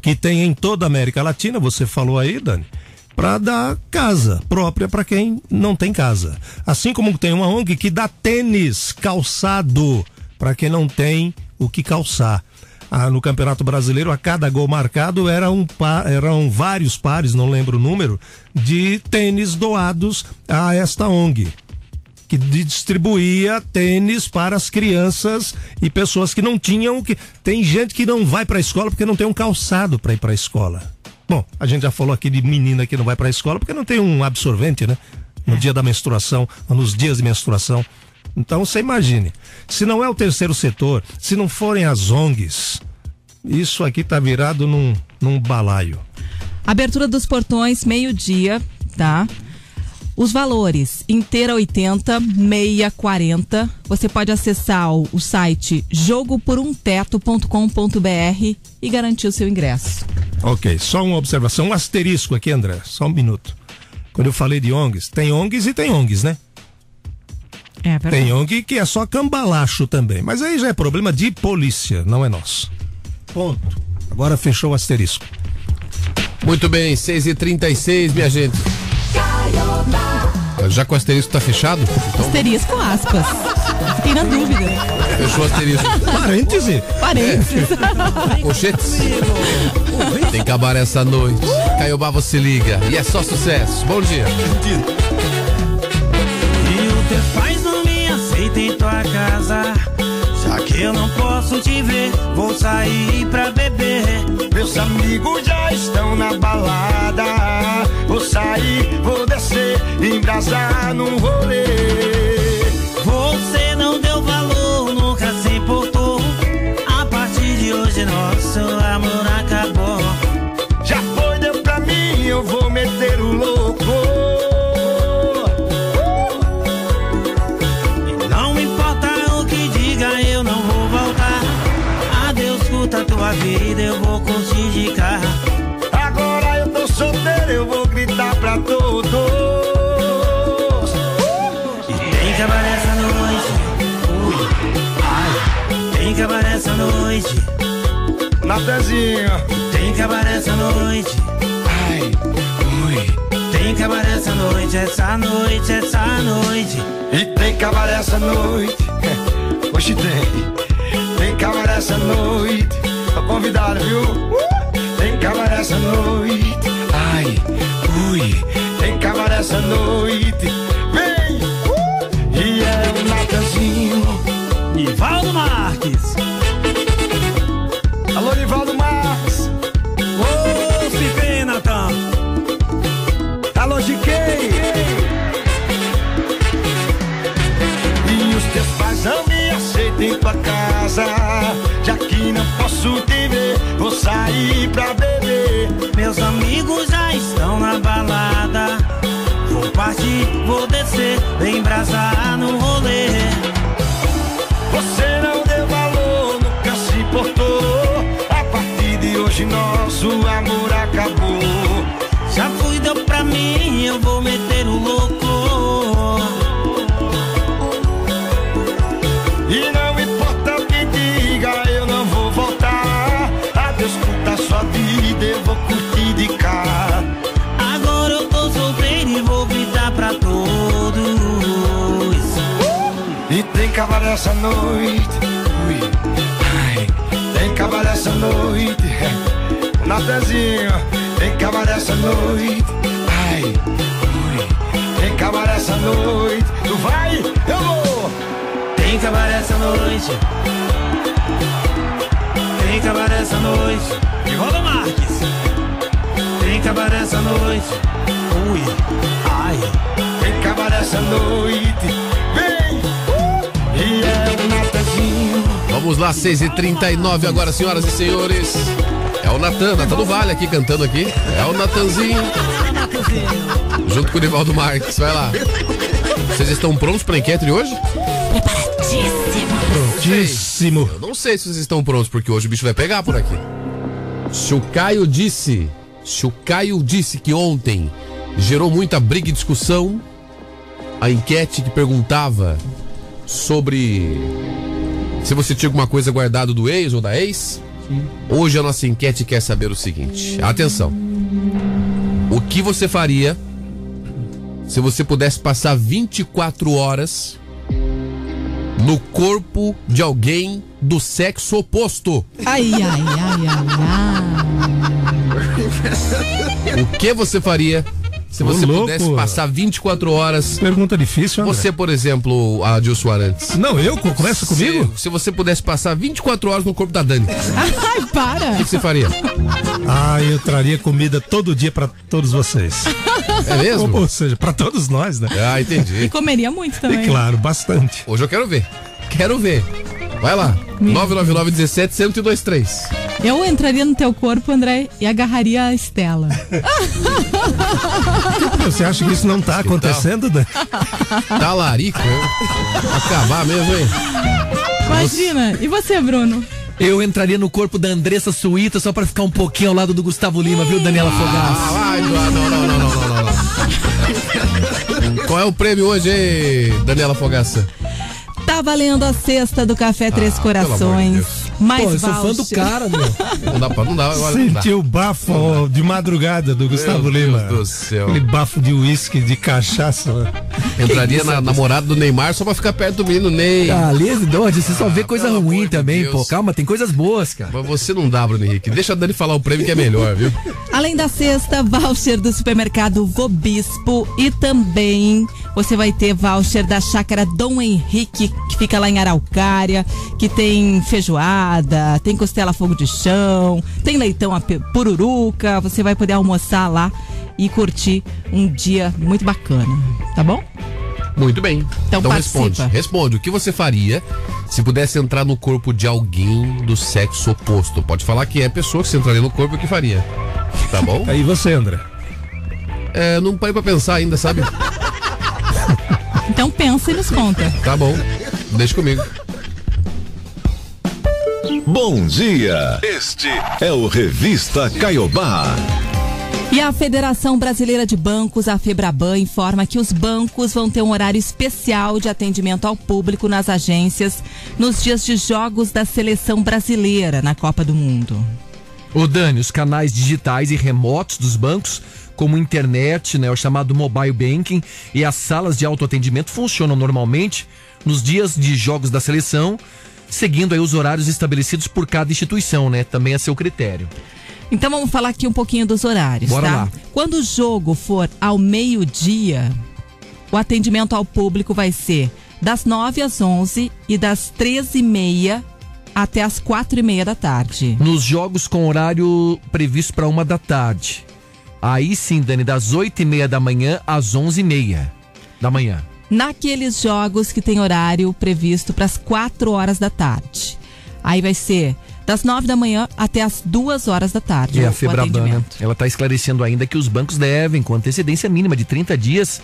que tem em toda a América Latina, você falou aí, Dani, para dar casa própria para quem não tem casa. Assim como tem uma ONG que dá tênis, calçado, para quem não tem o que calçar. Ah, no Campeonato Brasileiro, a cada gol marcado eram vários pares, não lembro o número, de tênis doados a esta ONG, que distribuía tênis para as crianças e pessoas que não tinham... Tem gente que não vai para a escola porque não tem um calçado para ir para a escola. Bom, a gente já falou aqui de menina que não vai para a escola porque não tem um absorvente, né? No dia da menstruação, nos dias de menstruação. Então você imagine, se não é o terceiro setor, se não forem as ONGs, isso aqui tá virado num balaio. Abertura dos portões, meio-dia, tá? Os valores, inteira 80, meia 40. Você pode acessar o site jogoporumteto.com.br e garantir o seu ingresso. Ok, só uma observação, um asterisco aqui, André, só um minuto. Quando eu falei de ONGs, tem ONGs e tem ONGs, né? É, tem ONG que é só cambalacho também, mas aí já é problema de polícia, não é nosso. Ponto. Agora fechou o asterisco. Muito bem, 6h36, minha gente. Já que o asterisco tá fechado? Então... Asterisco, aspas. Fiquei na dúvida. Fechou o asterisco. Parênteses. Cochetes. Tem cabaré essa noite. Caiobá, você liga. E é só sucesso. Bom dia. Pais não me aceita em tua casa, já que eu não posso te ver, vou sair pra beber. Meus amigos já estão na balada, vou sair, vou descer, embrasar num rolê. Você não deu valor, nunca se importou, a partir de hoje nosso amor acabou. Já foi, deu pra mim, eu vou meter o louco. Tua vida eu vou considerar. Agora eu tô solteiro, eu vou gritar pra todos. E tem cabaré essa noite. Ai. Tem cabaré essa noite. Natanzinho. Tem cabaré essa noite. Ai. Ui. Tem cabaré essa noite, essa noite, essa noite. E tem cabaré essa noite. Hoje tem cabaré essa noite. Tô convidado, viu? Tem cabaré essa noite. Ai, ui. Tem cabaré essa noite. Vem! E é o Natanzinho. Nivaldo Marques. Alô, Nivaldo Marques. Ô, se vem, Natan. Alô, Giquei. E os teus pais não me aceitam em tua casa, já que não posso te ver, vou sair pra beber. Meus amigos já estão na balada, vou partir, vou descer, embrasar no rolê. Você não deu valor, nunca se importou, a partir de hoje nosso amor acabou. Já fui, deu pra mim, eu vou meter o louco. E não importa o que diga, eu não vou voltar. Adeus, curta sua vida, eu vou curtir de cá. Agora eu tô solteiro e vou gritar pra todos. E tem cabaré essa noite. Ui. Ai. Tem cabaré essa noite. Natanzinho. Tem cabaré essa noite. Ai. Ui. Tem cabaré essa noite. Tu vai? Eu vou! Tem cabaré essa noite. Tem cabaré essa noite. E rola Marques. Tem cabaré essa noite. Ui, ai. Tem cabaré essa noite. Vem. E é o Natanzinho. Vamos lá, 6h39 agora, senhoras e senhores. É o Natan do Vale aqui, cantando aqui. É o Natanzinho. Junto com o Nivaldo Marques, vai lá. Vocês estão prontos para a enquete de hoje? Prontíssimo. Eu não sei se vocês estão prontos, porque hoje o bicho vai pegar por aqui. Se o Caio disse que ontem gerou muita briga e discussão a enquete que perguntava sobre se você tinha alguma coisa guardada do ex ou da ex. Sim. Hoje a nossa enquete quer saber o seguinte, atenção. O que você faria se você pudesse passar 24 horas no corpo de alguém do sexo oposto? Ai, ai, ai, ai, ai. O que você faria se você pudesse passar 24 horas... Pergunta difícil, André. Você, por exemplo, Adilson Arantes. Não, eu? Conversa comigo? Se você pudesse passar 24 horas no corpo da Dani. Ai, para! O que você faria? Ah, eu traria comida todo dia pra todos vocês. É mesmo? Ou seja, pra todos nós, né? Ah, entendi. E comeria muito também. E claro, bastante. Hoje eu quero ver. Quero ver. Vai lá. 999-17-1023. Eu entraria no teu corpo, André, e agarraria a Estela. Você acha que isso não tá acontecendo, né? Tá larico, eu... Acabar mesmo, hein? Imagina. E você, Bruno? Eu entraria no corpo da Andressa Suíta só pra ficar um pouquinho ao lado do Gustavo Lima, viu, Daniela Fogaço? Ah, não. Qual é o prêmio hoje, hein, Daniela Fogaça? Tá valendo a cesta do Café Três Corações. Mais pô, eu sou fã do cara, meu. Não dá, agora não dá. Senti o bafo de madrugada do Gustavo Lima. Meu Deus do céu. Aquele bafo de uísque, de cachaça. Entraria na namorada do Neymar só pra ficar perto do menino Ney. Aliás, você só vê coisa ruim também, pô. Calma, tem coisas boas, cara. Mas você não dá, Bruno Henrique. Deixa a Dani falar o prêmio que é melhor, viu? Além da cesta, voucher do supermercado Vobispo e também você vai ter voucher da Chácara Dom Henrique, que fica lá em Araucária, que tem feijoada, tem costela a fogo de chão, tem leitão a pururuca. Você vai poder almoçar lá e curtir um dia muito bacana, tá bom? Muito bem. Então responde. O que você faria se pudesse entrar no corpo de alguém do sexo oposto? Pode falar que é pessoa que você entraria no corpo, o que faria? Tá bom? Aí você, André. É, não parei pra pensar ainda, sabe? Então pensa e nos conta. Tá bom, deixa comigo. Bom dia, este é o Revista Caiobá. E a Federação Brasileira de Bancos, a Febraban, informa que os bancos vão ter um horário especial de atendimento ao público nas agências nos dias de jogos da Seleção Brasileira na Copa do Mundo. Ô Dani, os canais digitais e remotos dos bancos, como internet, né, o chamado mobile banking, e as salas de autoatendimento funcionam normalmente nos dias de jogos da seleção, seguindo aí os horários estabelecidos por cada instituição, né, também a seu critério. Então vamos falar aqui um pouquinho dos horários, bora tá? Lá. Quando o jogo for ao meio-dia, o atendimento ao público vai ser das 9 às 11 e das 13h30 até as 4h30 da tarde. Nos jogos com horário previsto para 1 da tarde. Aí sim, Dani, das 8h30 da manhã às 11h30 da manhã. Naqueles jogos que tem horário previsto para as 4 horas da tarde. Aí vai ser das 9 da manhã até as 2 horas da tarde. E a Febraban, ela está esclarecendo ainda que os bancos devem, com antecedência mínima de 30 dias,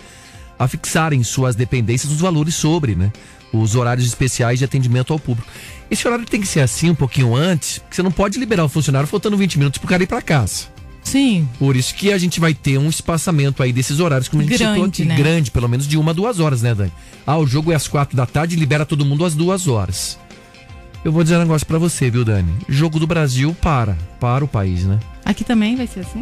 afixarem suas dependências os valores sobre, né, os horários especiais de atendimento ao público. Esse horário tem que ser assim um pouquinho antes, porque você não pode liberar o funcionário faltando 20 minutos para o cara ir para casa. Sim. Por isso que a gente vai ter um espaçamento aí desses horários, como a gente citou aqui, né? Grande, pelo menos de 1 a 2 horas, né, Dani? Ah, o jogo é às 4 da tarde, libera todo mundo às 2 horas. Eu vou dizer um negócio pra você, viu, Dani? Jogo do Brasil para o país, né? Aqui também vai ser assim?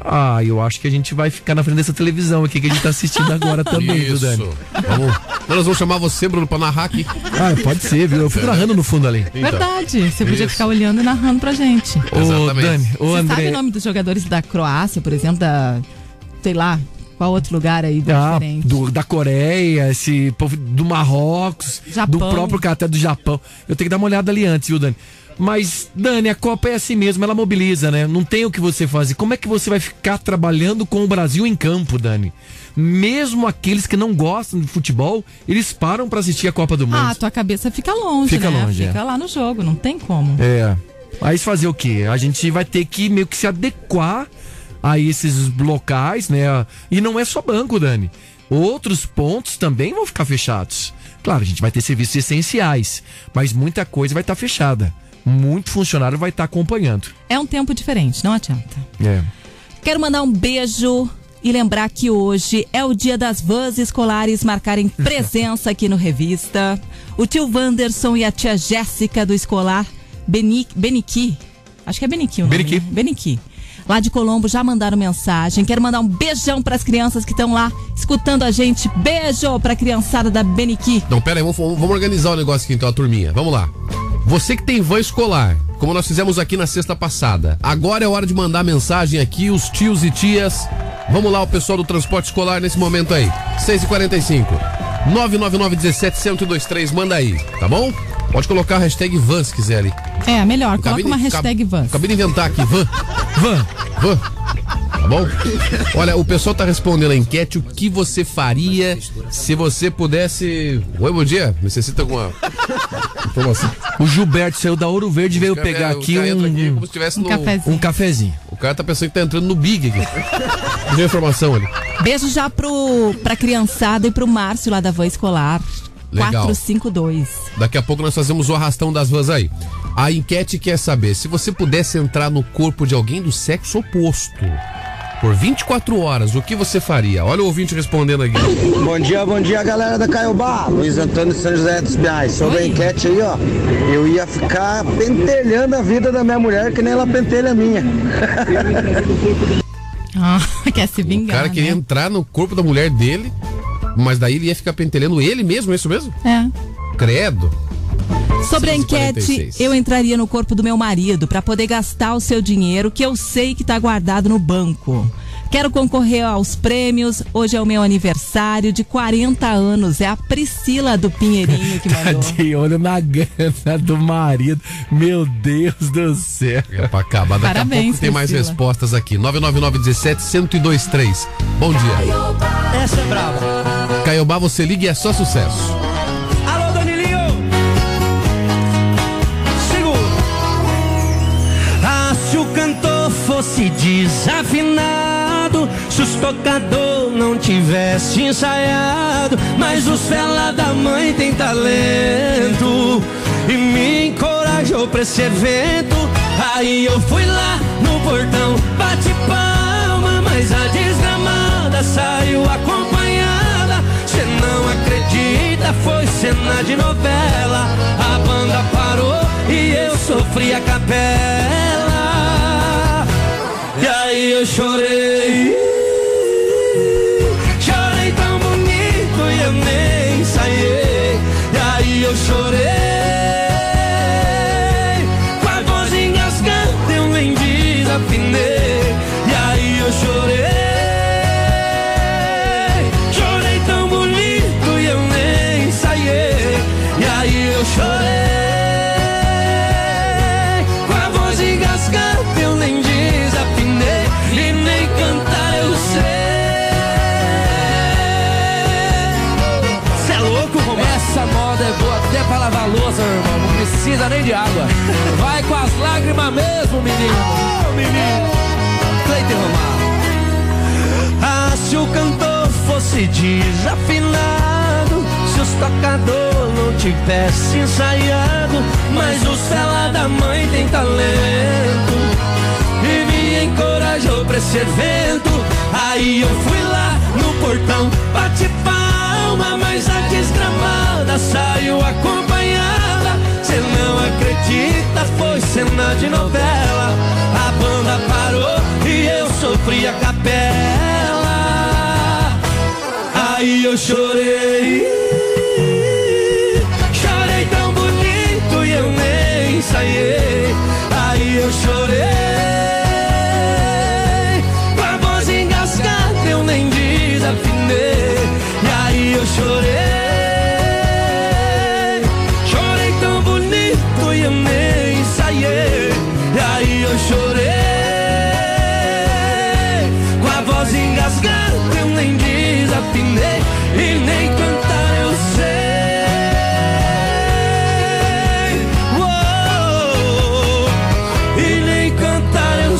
Ah, eu acho que a gente vai ficar na frente dessa televisão aqui que a gente tá assistindo agora também, viu, Dani? Vamos. Nós vamos chamar você, Bruno, pra narrar aqui. Ah, pode ser, viu? Eu fico narrando no fundo ali. Então, verdade, você podia ficar olhando e narrando pra gente. Ô, Dani, ô, André. Você sabe o nome dos jogadores da Croácia, por exemplo, da... sei lá... Qual outro lugar aí diferente? Da Coreia, esse povo do Marrocos, Japão. Do próprio cara até do Japão. Eu tenho que dar uma olhada ali antes, viu, Dani? Mas, Dani, a Copa é assim mesmo, ela mobiliza, né? Não tem o que você fazer. Como é que você vai ficar trabalhando com o Brasil em campo, Dani? Mesmo aqueles que não gostam de futebol, eles param pra assistir a Copa do Mundo. Ah, tua cabeça fica longe, fica né? Longe, fica lá no jogo, não tem como. É. Mas fazer o quê? A gente vai ter que meio que se adequar a esses locais, né? E não é só banco, Dani. Outros pontos também vão ficar fechados. Claro, a gente vai ter serviços essenciais, mas muita coisa vai estar fechada. Muito funcionário vai estar acompanhando. É um tempo diferente, não adianta. É. Quero mandar um beijo E lembrar que hoje é o dia das vans escolares marcarem presença aqui no Revista. O tio Wanderson e a tia Jéssica do Escolar Beniqui. Acho que é Beniqui o nome. Beniqui. Né? Beniqui. Lá de Colombo já mandaram mensagem. Quero mandar um beijão para as crianças que estão lá escutando a gente. Beijo para a criançada da Beniqui. Não, pera aí, vamos organizar o negócio aqui então, a turminha. Vamos lá. Você que tem van escolar, como nós fizemos aqui na sexta passada, agora é hora de mandar mensagem aqui, os tios e tias. Vamos lá, o pessoal do transporte escolar nesse momento aí. 6h45. 99917-1023, manda aí, tá bom? Pode colocar a hashtag van se quiser ali. É, melhor, coloca uma hashtag van. Acabei de inventar aqui, van. Tá bom? Olha, o pessoal tá respondendo a enquete, o que você faria se você pudesse... Oi, bom dia, necessita alguma informação? O Gilberto saiu da Ouro Verde e veio pegar aqui um cafezinho. O cara tá pensando que tá entrando no Big aqui. Deu informação ali. Beijo já pra criançada e pro Márcio lá da van escolar. Legal. 452. Daqui a pouco nós fazemos o arrastão das vans aí. A enquete quer saber se você pudesse entrar no corpo de alguém do sexo oposto por 24 horas, o que você faria? Olha o ouvinte respondendo aqui. Bom dia, galera da Caiobá. Luiz Antônio de São José dos Pinhais. Sobre a enquete aí, ó, eu ia ficar pentelhando a vida da minha mulher que nem ela pentelha a minha. Quer se vingar, o cara queria entrar no corpo da mulher dele, mas daí ele ia ficar pentelhando ele mesmo, é isso mesmo? É. Credo. Sobre a enquete, eu entraria no corpo do meu marido para poder gastar o seu dinheiro que eu sei que tá guardado no banco. Quero concorrer aos prêmios, hoje é o meu aniversário de 40 anos, é a Priscila do Pinheirinho que mandou. Tá de olho na grana do marido, meu Deus do céu. É pra acabar, daqui a pouco tem mais respostas aqui, 99917-1023. Bom dia. Essa é brava. Caiobá, você liga e é só sucesso. Se desafinado, se os tocador não tivesse ensaiado, mas os fela da mãe tem talento e me encorajou pra esse evento. Aí eu fui lá no portão, bate palma, mas a desgramada saiu acompanhada. Cê não acredita, foi cena de novela. A banda parou e eu sofri a capela. E aí eu chorei, chorei tão bonito e eu nem ensaiei. E aí eu chorei, com a voz engasgada eu nem desafinei. E aí eu chorei, chorei tão bonito e eu nem ensaiei. E aí eu chorei. Essa moda é boa até pra lavar louça, meu irmão. Não precisa nem de água. Vai com as lágrimas mesmo, menino. Oh, menino. Cleiton Romário. Ah, se o cantor fosse desafinado, se os tocador não tivesse ensaiado, mas o cela da mãe tem talento e me encorajou pra esse evento. Aí eu fui lá no portão, bate palma, mas a desgramada saiu acompanhada. Cê não acredita, foi cena de novela. A banda parou e eu sofri a capela. Aí eu chorei, chorei tão bonito e eu nem ensaiei. Aí eu chorei, com a voz engasgada eu nem desafinei. Eu chorei, chorei tão bonito e eu nem ensaiei. E aí eu chorei, com a voz engasgada eu nem desafinei e nem cantar eu sei. Uou, e nem cantar eu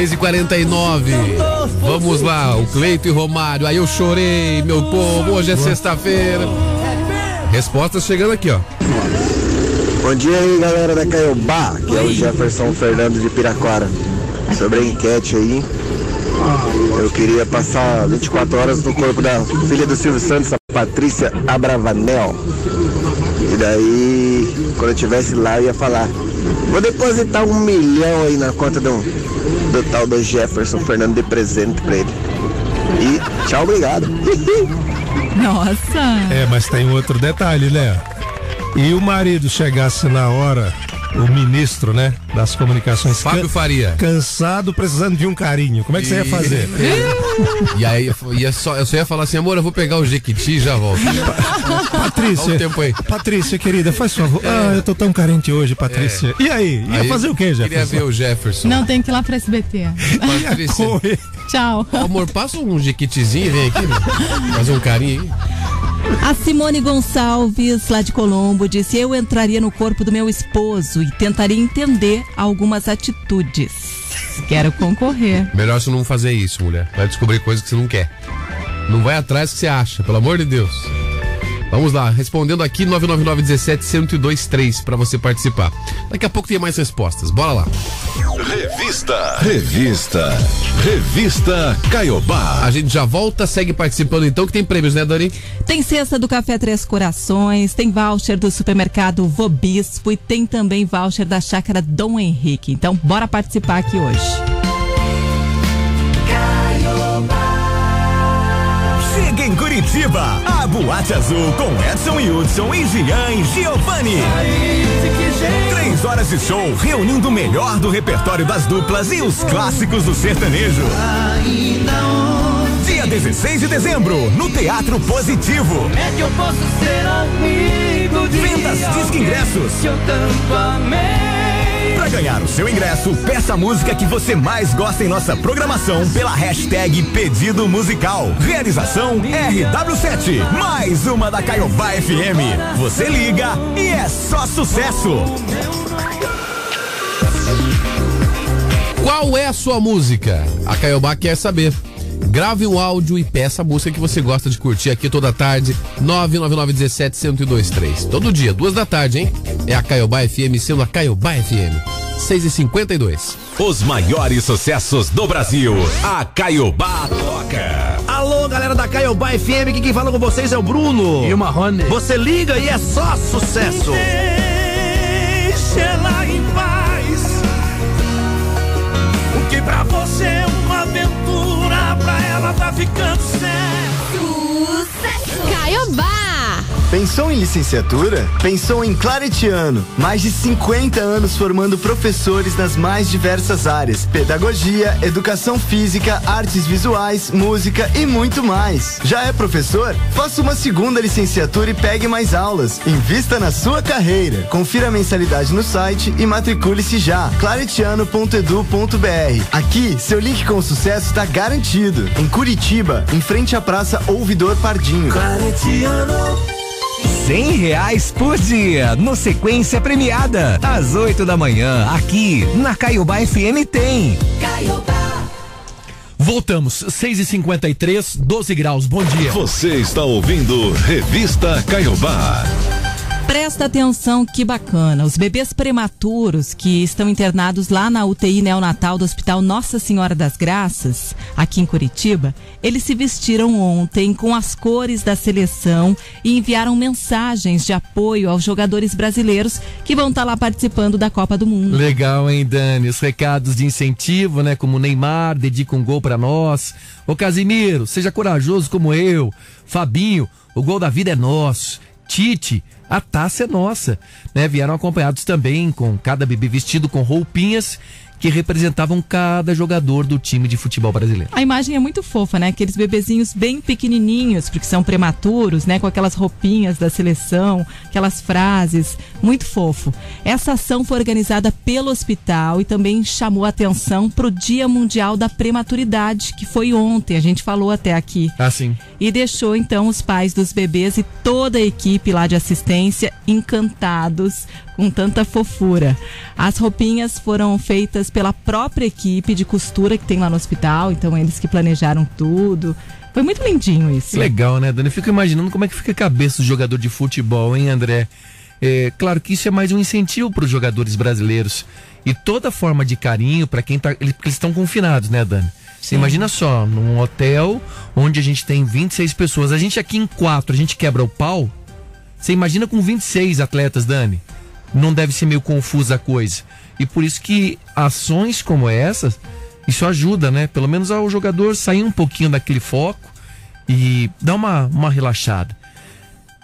sei. 6h49. Vamos lá, o Cleito e Romário. Aí eu chorei, meu povo, hoje é sexta-feira. Respostas chegando aqui, ó. Bom dia aí, galera da Caiobá, que é o Jefferson Fernando de Piraquara. Sobre a enquete aí, eu queria passar 24 horas no corpo da filha do Silvio Santos, a Patrícia Abravanel. E daí, quando eu estivesse lá, eu ia falar: vou depositar 1 milhão aí na conta do tal do Jefferson Fernando de presente pra ele. E tchau, obrigado. Nossa! É, mas tem outro detalhe, né? E o marido chegasse na hora, o ministro, né, das comunicações, Fábio Faria, cansado, precisando de um carinho, como é que você ia fazer? E aí eu só ia falar assim: amor, eu vou pegar o Jequiti e já volto. Patrícia, Patrícia, querida, faz favor. Ah, eu tô tão carente hoje, Patrícia. E aí? Ia fazer o que, Jefferson? Queria ver o Jefferson. Não, tem que ir lá pra SBT. Patrícia, tchau. Oh, amor, passa um Jequitizinho e vem aqui, né? Fazer um carinho aí. A Simone Gonçalves, lá de Colombo, disse: eu entraria no corpo do meu esposo e tentaria entender algumas atitudes. Quero concorrer. Melhor você não fazer isso, mulher. Vai descobrir coisas que você não quer. Não vai atrás do que você acha, pelo amor de Deus. Vamos lá, respondendo aqui 999-17-1023 para você participar. Daqui a pouco tem mais respostas, bora lá. Revista Caiobá. A gente já volta, segue participando então, que tem prêmios, né, Dori? Tem cesta do Café Três Corações, tem voucher do supermercado Vobispo e tem também voucher da Chácara Dom Henrique. Então, bora participar aqui hoje. Chega em Curitiba, a Boate Azul com Edson e Hudson e Jean e Giovanni. 3 horas de show, reunindo o melhor do repertório das duplas e os clássicos do sertanejo. Dia 16 de dezembro, no Teatro Positivo. Como é que eu posso ser amigo de Vendas Disque Ingressos. Que eu tanto amei. Pra ganhar o seu ingresso, peça a música que você mais gosta em nossa programação pela hashtag Pedido Musical. Realização RW7, mais uma da Caiobá FM. Você liga e é só sucesso. Qual é a sua música? A Caiobá quer saber. Grave um áudio e peça a música que você gosta de curtir aqui toda tarde, 99917-1023. Todo dia, 2 da tarde, hein? É a Caiobá FM, sendo a Caiobá FM. 6h52. Os maiores sucessos do Brasil, a Caiobá toca. Alô, galera da Caiobá FM, aqui quem fala com vocês é o Bruno. E o Marrone. Você liga e é só sucesso. Deixa ela em paz, porque pra você é uma aventura, pra ela tá ficando certo. Sucesso! Caiobá! Pensou em licenciatura? Pensou em Claretiano. Mais de 50 anos formando professores nas mais diversas áreas: pedagogia, educação física, artes visuais, música e muito mais. Já é professor? Faça uma segunda licenciatura e pegue mais aulas. Invista na sua carreira. Confira a mensalidade no site e matricule-se já. claretiano.edu.br. Aqui, seu link com sucesso está garantido. Em Curitiba, em frente à Praça Ouvidor Pardinho. Claretiano. R$100 por dia, no Sequência Premiada, às 8 da manhã, aqui na Caiobá FM tem. Caiobá. Voltamos, 6h53, 12 graus, bom dia. Você está ouvindo Revista Caiobá. Presta atenção, que bacana. Os bebês prematuros que estão internados lá na UTI neonatal do Hospital Nossa Senhora das Graças, aqui em Curitiba, eles se vestiram ontem com as cores da seleção e enviaram mensagens de apoio aos jogadores brasileiros que vão estar lá participando da Copa do Mundo. Legal, hein, Dani? Os recados de incentivo, né? Como Neymar, dedica um gol pra nós. Ô, Casimiro, seja corajoso como eu. Fabinho, o gol da vida é nosso. Tite, a taça é nossa, né? Vieram acompanhados também, com cada bebê vestido com roupinhas que representavam cada jogador do time de futebol brasileiro. A imagem é muito fofa, né? Aqueles bebezinhos bem pequenininhos, porque são prematuros, né? Com aquelas roupinhas da seleção, aquelas frases, muito fofo. Essa ação foi organizada pelo hospital e também chamou atenção para o Dia Mundial da Prematuridade, que foi ontem, a gente falou até aqui. Ah, sim. E deixou então os pais dos bebês e toda a equipe lá de assistência encantados com tanta fofura. As roupinhas foram feitas pela própria equipe de costura que tem lá no hospital, então eles que planejaram tudo. Foi muito lindinho isso. Legal, né, Dani? Eu fico imaginando como é que fica a cabeça do jogador de futebol, hein, André? Claro que isso é mais um incentivo para os jogadores brasileiros. E toda forma de carinho para quem tá. Porque eles estão confinados, né, Dani? Você imagina só, num hotel onde a gente tem 26 pessoas, a gente aqui em 4, a gente quebra o pau. Você imagina com 26 atletas, Dani? Não deve ser meio confusa a coisa. E por isso que ações como essas, isso ajuda, né? Pelo menos ao jogador sair um pouquinho daquele foco e dar uma relaxada.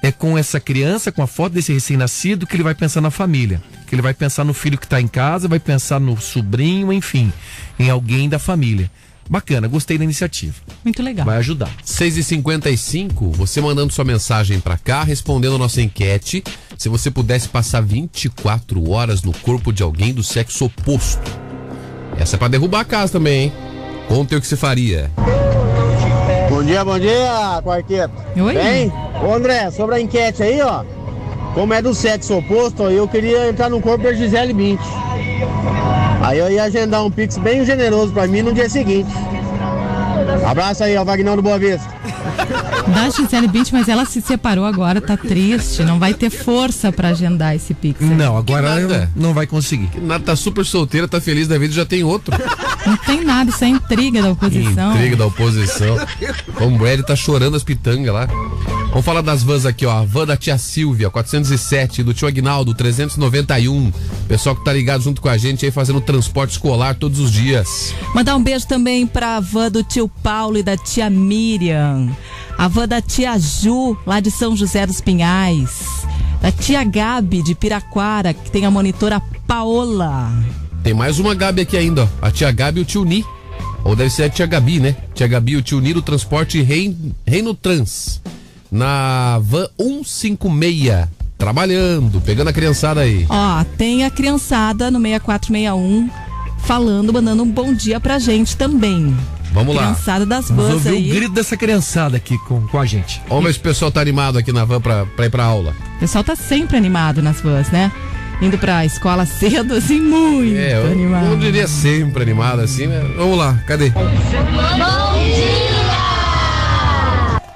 É com essa criança, com a foto desse recém-nascido, que ele vai pensar na família. Que ele vai pensar no filho que está em casa, vai pensar no sobrinho, enfim, em alguém da família. Bacana, gostei da iniciativa. Muito legal. Vai ajudar. 6h55, você mandando sua mensagem pra cá, respondendo a nossa enquete. Se você pudesse passar 24 horas no corpo de alguém do sexo oposto. Essa é pra derrubar a casa também, hein? Conta o que você faria. Bom dia, quarteto. Oi. Bem? Ô André, sobre a enquete aí, ó. Como é do sexo oposto, eu queria entrar no corpo da Gisele Bündchen. Aí eu ia agendar um pix bem generoso pra mim no dia seguinte. Abraço aí, ó, Vagnão do Boa Vista. Da Gisele Bündchen, mas ela se separou agora, tá triste. Não vai ter força pra agendar esse pix. Não, agora nada, não vai conseguir. Nada, tá super solteira, tá feliz da vida, já tem outro. Não tem nada, isso é intriga da oposição. Intriga da oposição. O Brad tá chorando as pitangas lá. Vamos falar das vans aqui, ó. A van da tia Silvia, 407, do tio Agnaldo, 391. Pessoal que tá ligado junto com a gente aí, fazendo transporte escolar todos os dias. Mandar um beijo também pra van do tio Paulo e da tia Miriam. A van da tia Ju, lá de São José dos Pinhais. Da tia Gabi, de Piraquara, que tem a monitora Paola. Tem mais uma Gabi aqui ainda, ó. A tia Gabi e o tio Ni. Ou deve ser a tia Gabi, né? Tia Gabi e o tio Ni do transporte Reino Trans. Na van 156, trabalhando, pegando a criançada aí. Ó, tem a criançada no 6461 falando, mandando um bom dia pra gente também. Vamos lá. Criançada das vans aí. Ouviu o grito dessa criançada aqui com a gente. Ó, mas o pessoal tá animado aqui na van pra ir pra aula. O pessoal tá sempre animado nas vans, né? Indo pra escola cedo, assim, muito animado. Eu não diria sempre animado, assim, né? Vamos lá, cadê? Bom dia!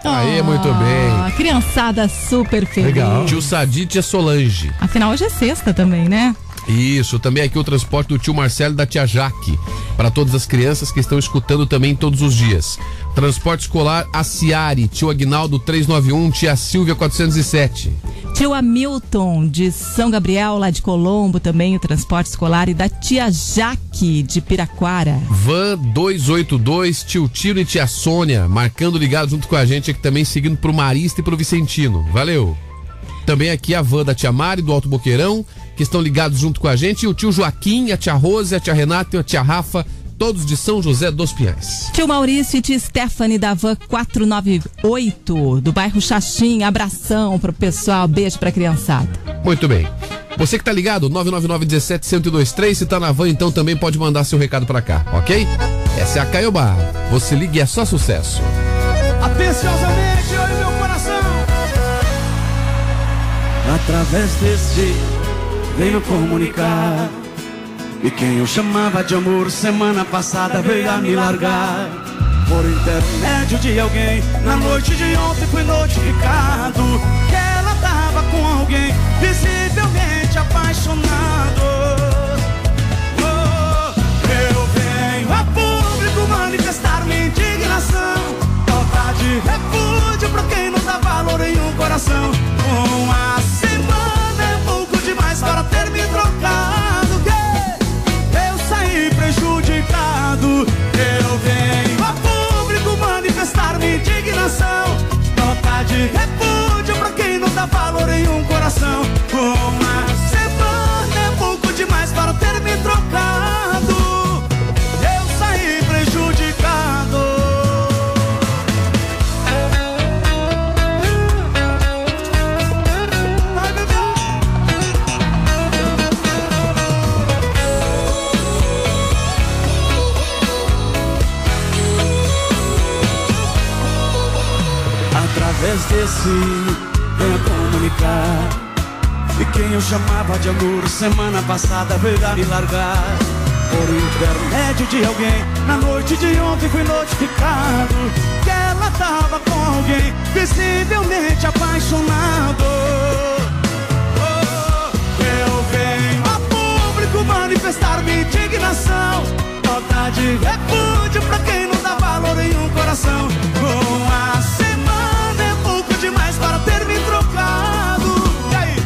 Aê, muito bem. A criançada super feliz. Legal. Tio Sadi, tia Solange. Afinal, hoje é sexta também, né? Isso, também aqui o transporte do tio Marcelo e da tia Jaque. Para todas as crianças que estão escutando também todos os dias. Transporte escolar Aciari, tio Aguinaldo 391, tia Silvia 407. Tio Hamilton, de São Gabriel, lá de Colombo, também o transporte escolar, e da tia Jaque, de Piraquara. Van 282, tio Tiro e tia Sônia, marcando ligado junto com a gente aqui também, seguindo pro Marista e pro Vicentino. Valeu! Também aqui a van da tia Mari, do Alto Boqueirão, que estão ligados junto com a gente, e o tio Joaquim, a tia Rose, a tia Renata e a tia Rafa, todos de São José dos Pinhais. Tio Maurício e tia Stephanie da van 498, do bairro Xaxim. Abração pro pessoal, beijo pra criançada. Muito bem. Você que tá ligado, 999-17-1023, se tá na van, então também pode mandar seu recado pra cá, ok? Essa é a Caiobá. Você liga e é só sucesso. Atenciosamente, olha o meu coração. Através deste venho comunicar e quem eu chamava de amor semana passada veio a me largar. Por intermédio de alguém, na noite de ontem fui notificado que ela tava com alguém visivelmente apaixonado. Oh, eu venho a público manifestar minha indignação, falta de refúgio pra quem não dá valor em um coração. Uma semana é pouco demais para ter me trocado. Prejudicado, eu venho a público manifestar minha indignação, nota de repúdio pra quem não dá valor em um coração. Uma semana é pouco demais para ter me trocado, eu saí prejudicado. Através desse venho comunicar e quem eu chamava de amor semana passada veio a me largar. Por intermédio de alguém, na noite de ontem fui notificado que ela tava com alguém visivelmente apaixonado. Oh, verdade. Repúdio pra quem não dá valor em um coração. Com uma semana é pouco demais para ter me trocado. E aí?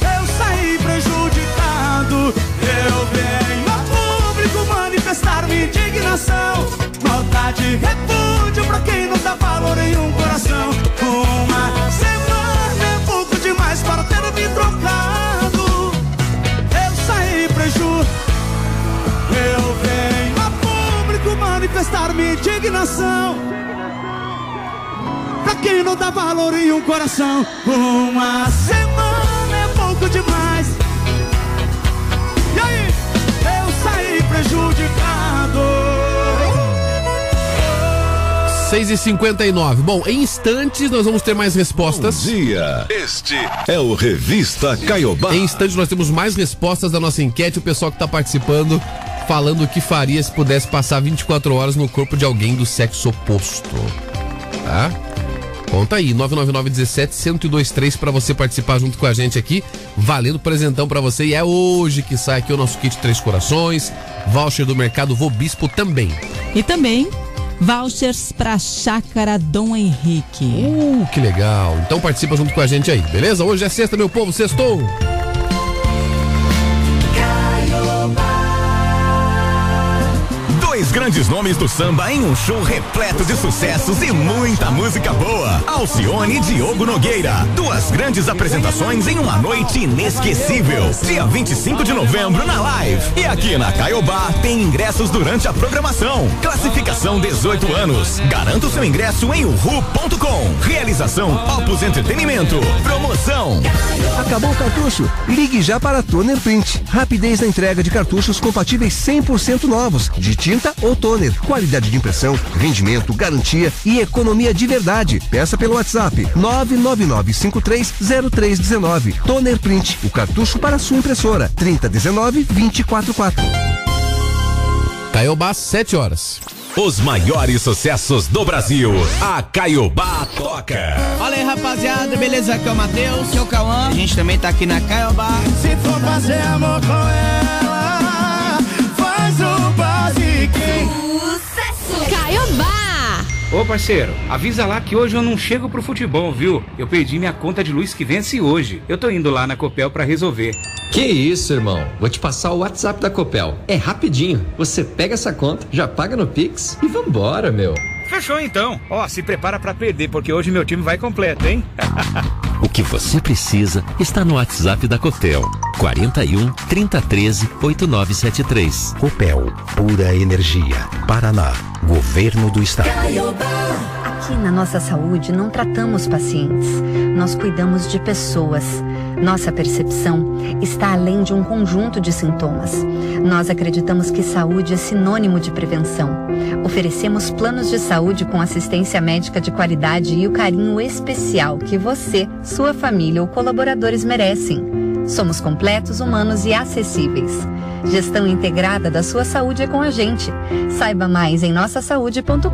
Eu saí prejudicado. Eu venho a público manifestar minha indignação. Maldade, repúdio pra quem não dá valor em um coração. Com uma semana é pouco demais para ter me trocado. Eu saí prejudicado. Eu venho a público manifestar minha indignação. Pra quem não dá valor em um coração. Uma semana é pouco demais. E aí? Eu saí prejudicado. 6h59. Bom, em instantes nós vamos ter mais respostas. Bom dia. Este é o Revista Caiobá. Em instantes nós temos mais respostas da nossa enquete. O pessoal que está participando falando o que faria se pudesse passar 24 horas no corpo de alguém do sexo oposto. Tá? Conta aí, 999-17-1023 para você participar junto com a gente aqui. Valendo presentão para você. E é hoje que sai aqui o nosso kit Três Corações, voucher do Mercado Vobispo também. E também vouchers pra Chácara Dom Henrique. Que legal. Então participa junto com a gente aí, beleza? Hoje é sexta, meu povo, sextou. Dois grandes nomes do samba em um show repleto de sucessos e muita música boa. Alcione e Diogo Nogueira. Duas grandes apresentações em uma noite inesquecível. Dia 25 de novembro na Live. E aqui na Caiobá tem ingressos durante a programação. Classificação 18 anos. Garanta o seu ingresso em uhu.com. Realização Opus Entretenimento. Promoção. Acabou o cartucho? Ligue já para a Toner Print. Rapidez na entrega de cartuchos compatíveis 100% novos. De tinta ou toner, qualidade de impressão, rendimento, garantia e economia de verdade. Peça pelo WhatsApp 999530319. Toner Print, o cartucho para sua impressora. 3019-2044. Caiobá, 7 horas. Os maiores sucessos do Brasil. A Caiobá toca. Olha aí, rapaziada, beleza? Aqui é o Matheus, aqui é o Cauã. A gente também tá aqui na Caiobá. Se for fazer amor com ela, faz o base. Sucesso! Caiobá! Ô parceiro, avisa lá que hoje eu não chego pro futebol, viu? Eu perdi minha conta de luz que vence hoje. Eu tô indo lá na Copel pra resolver. Que isso, irmão? Vou te passar o WhatsApp da Copel. É rapidinho. Você pega essa conta, já paga no Pix e vambora, meu. Fechou então. Ó, se prepara pra perder, porque hoje meu time vai completo, hein? O que você precisa está no WhatsApp da Copel. 41 3013 8973. Copel, pura energia. Paraná, Governo do Estado. Aqui na nossa saúde não tratamos pacientes, nós cuidamos de pessoas. Nossa percepção está além de um conjunto de sintomas. Nós acreditamos que saúde é sinônimo de prevenção. Oferecemos planos de saúde com assistência médica de qualidade e o carinho especial que você, sua família ou colaboradores merecem. Somos completos, humanos e acessíveis. Gestão integrada da sua saúde é com a gente. Saiba mais em nossasaude.com.br.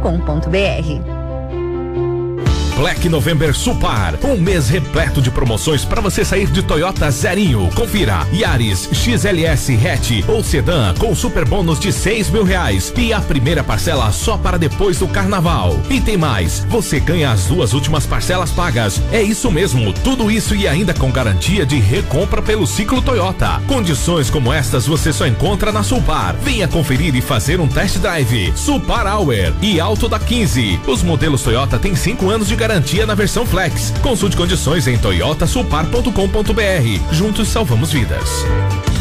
Black November Supar, um mês repleto de promoções para você sair de Toyota zerinho. Confira, Yaris XLS hatch ou sedã com super bônus de R$6.000 e a primeira parcela só para depois do carnaval. E tem mais, você ganha as duas últimas parcelas pagas. É isso mesmo, tudo isso e ainda com garantia de recompra pelo ciclo Toyota. Condições como estas você só encontra na Supar. Venha conferir e fazer um test drive. Supar Hour e Alto da 15. Os modelos Toyota têm 5 anos de garantia na versão Flex. Consulte condições em toyotasupar.com.br. Juntos salvamos vidas.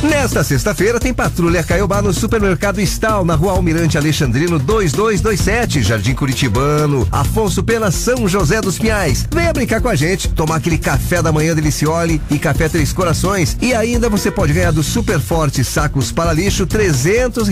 Nesta sexta-feira tem Patrulha Caiobá no Supermercado Stal, na Rua Almirante Alexandrino 2227, Jardim Curitibano, Afonso Pena, São José dos Pinhais. Venha brincar com a gente, tomar aquele café da manhã delicioli e café Três Corações. E ainda você pode ganhar do Superforte sacos para lixo R$300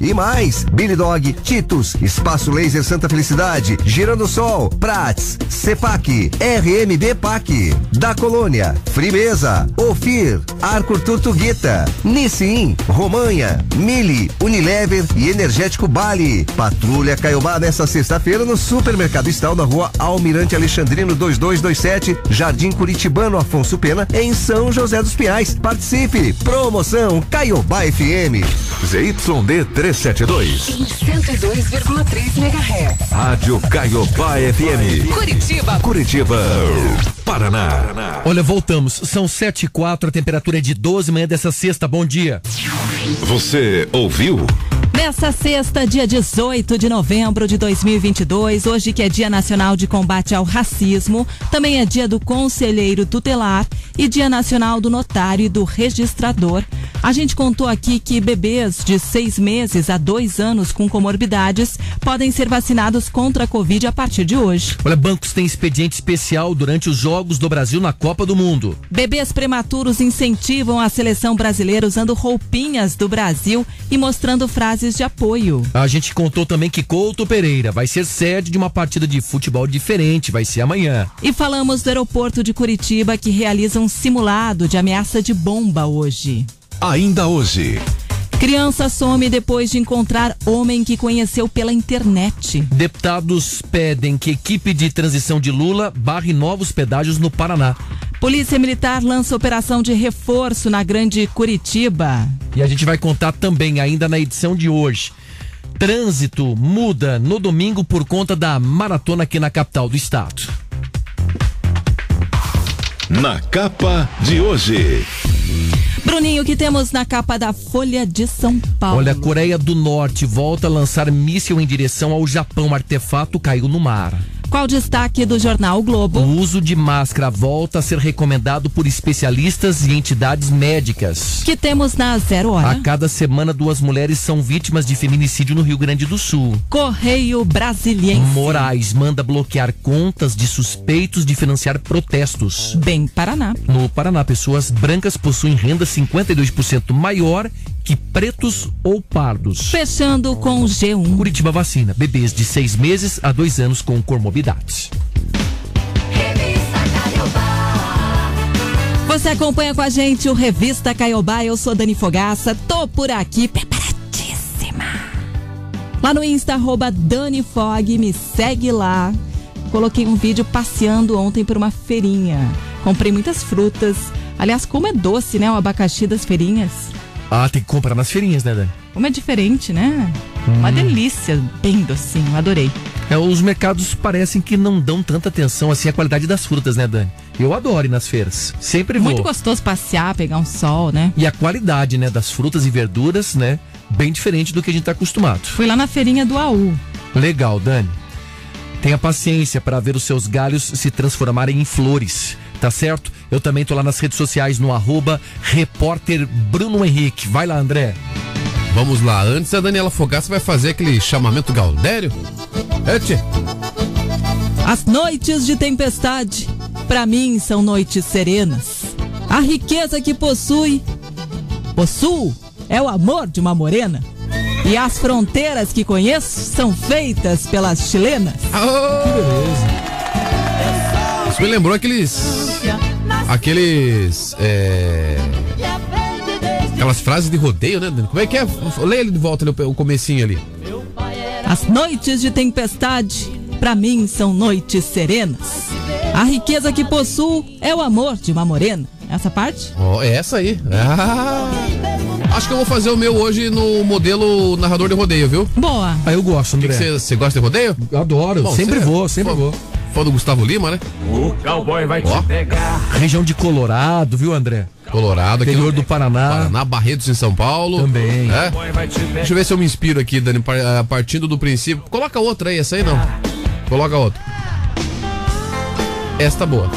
e mais. Billy Dog, Titus, Espaço Laser Santa Felicidade, Girando Sol, Prats, Sepac, RMB Pac, Da Colônia, Frimeza, Ofir, Arco Turtuguita, Nissin, Romanha, Mili, Unilever e Energético Bali. Patrulha Caiobá nesta sexta-feira no Supermercado Stal na rua Almirante Alexandrino 2227, Jardim Curitibano, Afonso Pena, em São José dos Pinhais. Participe! Promoção Caiobá FM. ZYD 372. Em 102,3 MHz. Rádio Caiobá FM. Curitiba. Paraná. Olha, voltamos. São 7:04, a temperatura é de 12, manhã dessa sexta. Bom dia. Você ouviu? Nessa sexta, dia 18 de novembro de 2022, hoje que é Dia Nacional de Combate ao Racismo, também é Dia do Conselheiro Tutelar e Dia Nacional do Notário e do Registrador. A gente contou aqui que bebês de 6 meses a 2 anos com comorbidades podem ser vacinados contra a Covid a partir de hoje. Olha, bancos têm expediente especial durante os Jogos do Brasil na Copa do Mundo. Bebês prematuros incentivam a seleção brasileira usando roupinhas do Brasil e mostrando frases de apoio. A gente contou também que Couto Pereira vai ser sede de uma partida de futebol diferente, vai ser amanhã. E falamos do aeroporto de Curitiba, que realiza um simulado de ameaça de bomba hoje. Ainda hoje. Criança some depois de encontrar homem que conheceu pela internet. Deputados pedem que equipe de transição de Lula barre novos pedágios no Paraná. Polícia Militar lança operação de reforço na Grande Curitiba. E a gente vai contar também, ainda na edição de hoje, trânsito muda no domingo por conta da maratona aqui na capital do estado. Na capa de hoje. Bruninho, o que temos na capa da Folha de São Paulo? Olha, a Coreia do Norte volta a lançar míssil em direção ao Japão. Artefato caiu no mar. Qual o destaque do jornal O Globo? O uso de máscara volta a ser recomendado por especialistas e entidades médicas. Que temos na Zero Hora? A cada semana, 2 mulheres são vítimas de feminicídio no Rio Grande do Sul. Correio Brasiliense. Moraes manda bloquear contas de suspeitos de financiar protestos. Bem, Paraná. No Paraná, pessoas brancas possuem renda 52% maior que pretos ou pardos. Fechando com o G1. Curitiba vacina bebês de 6 meses a 2 anos com comorbidades. Você acompanha com a gente o Revista Caiobá. Eu sou Dani Fogaça, tô por aqui preparadíssima. Lá no Insta, @DaniFog, me segue lá. Coloquei um vídeo passeando ontem por uma feirinha. Comprei muitas frutas. Aliás, como é doce, né? O abacaxi das feirinhas. Ah, tem que comprar nas feirinhas, né, Dani? Como é diferente, né? Uma delícia, bem docinho, adorei. É, os mercados parecem que não dão tanta atenção assim à qualidade das frutas, né, Dani? Eu adoro ir nas feiras, sempre vou. Muito gostoso passear, pegar um sol, né? E a qualidade, né, das frutas e verduras, né, bem diferente do que a gente tá acostumado. Fui lá na feirinha do AU. Legal, Dani. Tenha paciência para ver os seus galhos se transformarem em flores, tá certo? Eu também tô lá nas redes sociais no @repórter Bruno Henrique. Vai lá, André. Vamos lá, antes a Daniela Fogaça vai fazer aquele chamamento gaudério. As noites de tempestade, para mim, são noites serenas. A riqueza que possuo é o amor de uma morena. E as fronteiras que conheço são feitas pelas chilenas. Que beleza. Isso me lembrou aqueles... Aquelas frases de rodeio, né, Dani? Como é que é? Leia ele de volta ali, o comecinho ali. As noites de tempestade, pra mim, são noites serenas. A riqueza que possuo é o amor de uma morena. Essa parte? Oh, é essa aí. Acho que eu vou fazer o meu hoje no modelo narrador de rodeio, viu? Boa. Aí eu gosto, André. Você gosta de rodeio? Adoro. Bom, sempre vou. Fã do Gustavo Lima, né? O cowboy vai te pegar. Região de Colorado, viu, André? Colorado, aqui interior do Paraná. Paraná, Barretos em São Paulo. Também. É? Deixa eu ver se eu me inspiro aqui, Dani, partindo do princípio. Coloca outra aí, essa aí não. Coloca outra. Esta boa.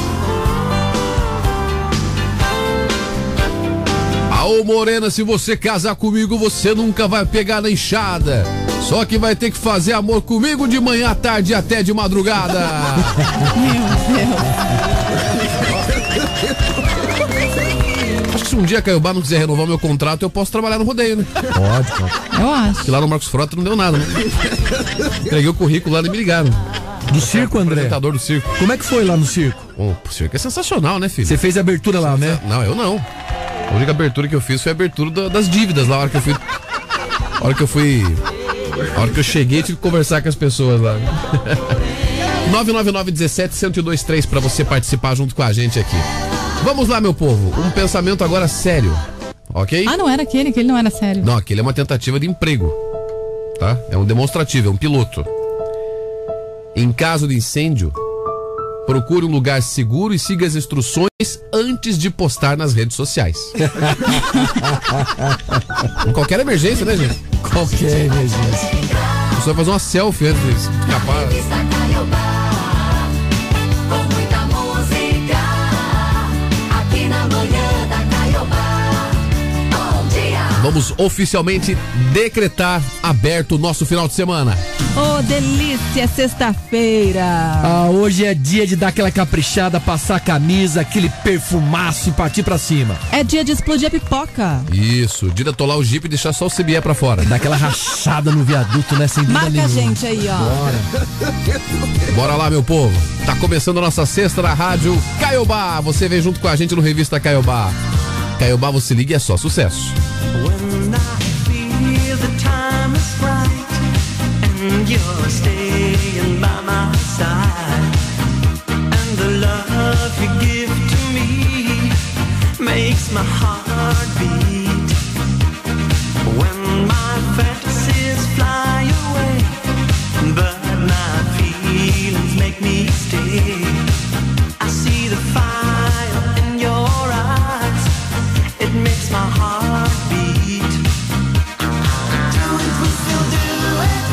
Ô morena, se você casar comigo, você nunca vai pegar na enxada. Só que vai ter que fazer amor comigo de manhã à tarde e até de madrugada. Meu Deus. Acho que se um dia Caiobá não quiser renovar meu contrato, eu posso trabalhar no rodeio, né? Pode. Eu acho. Porque lá no Marcos Frota não deu nada, né? Entreguei o currículo lá e me ligaram. Do circo, André? Apresentador do circo. Como é que foi lá no circo? O circo é sensacional, né, filho? Você fez a abertura lá, né? Não, eu não. A única abertura que eu fiz foi a abertura das dívidas lá, a hora que eu cheguei, tive que conversar com as pessoas lá. 999-17-1023 pra você participar junto com a gente aqui. Vamos lá, meu povo. Um pensamento agora sério, ok? Ah, não era aquele? Aquele não era sério. Não, aquele é uma tentativa de emprego, tá? É um demonstrativo, é um piloto. Em caso de incêndio, procure um lugar seguro e siga as instruções antes de postar nas redes sociais. Qualquer emergência, né, gente? Qualquer emergência. Você vai fazer uma selfie antes de escapar. Com muita música, aqui na manhã da Caiobá. Bom dia. Vamos oficialmente decretar aberto o nosso final de semana. Oh, delícia, sexta-feira. Ah, hoje é dia de dar aquela caprichada, passar a camisa, aquele perfumaço e partir pra cima. É dia de explodir a pipoca. Isso, dia de atolar o jipe e deixar só o CBE pra fora. Dar aquela rachada no viaduto, né? Sem dúvida nenhuma. Marca a gente aí, ó. Bora lá, meu povo. Tá começando a nossa sexta na rádio Caiobá. Você vem junto com a gente no Revista Caiobá. Caiobá, você liga e é só sucesso. You're staying by my side, and the love you give to me makes my heart beat. When my fantasies fly away, but my feelings make me stay. I see the fire in your eyes, it makes my heart beat. Do it, we still do it.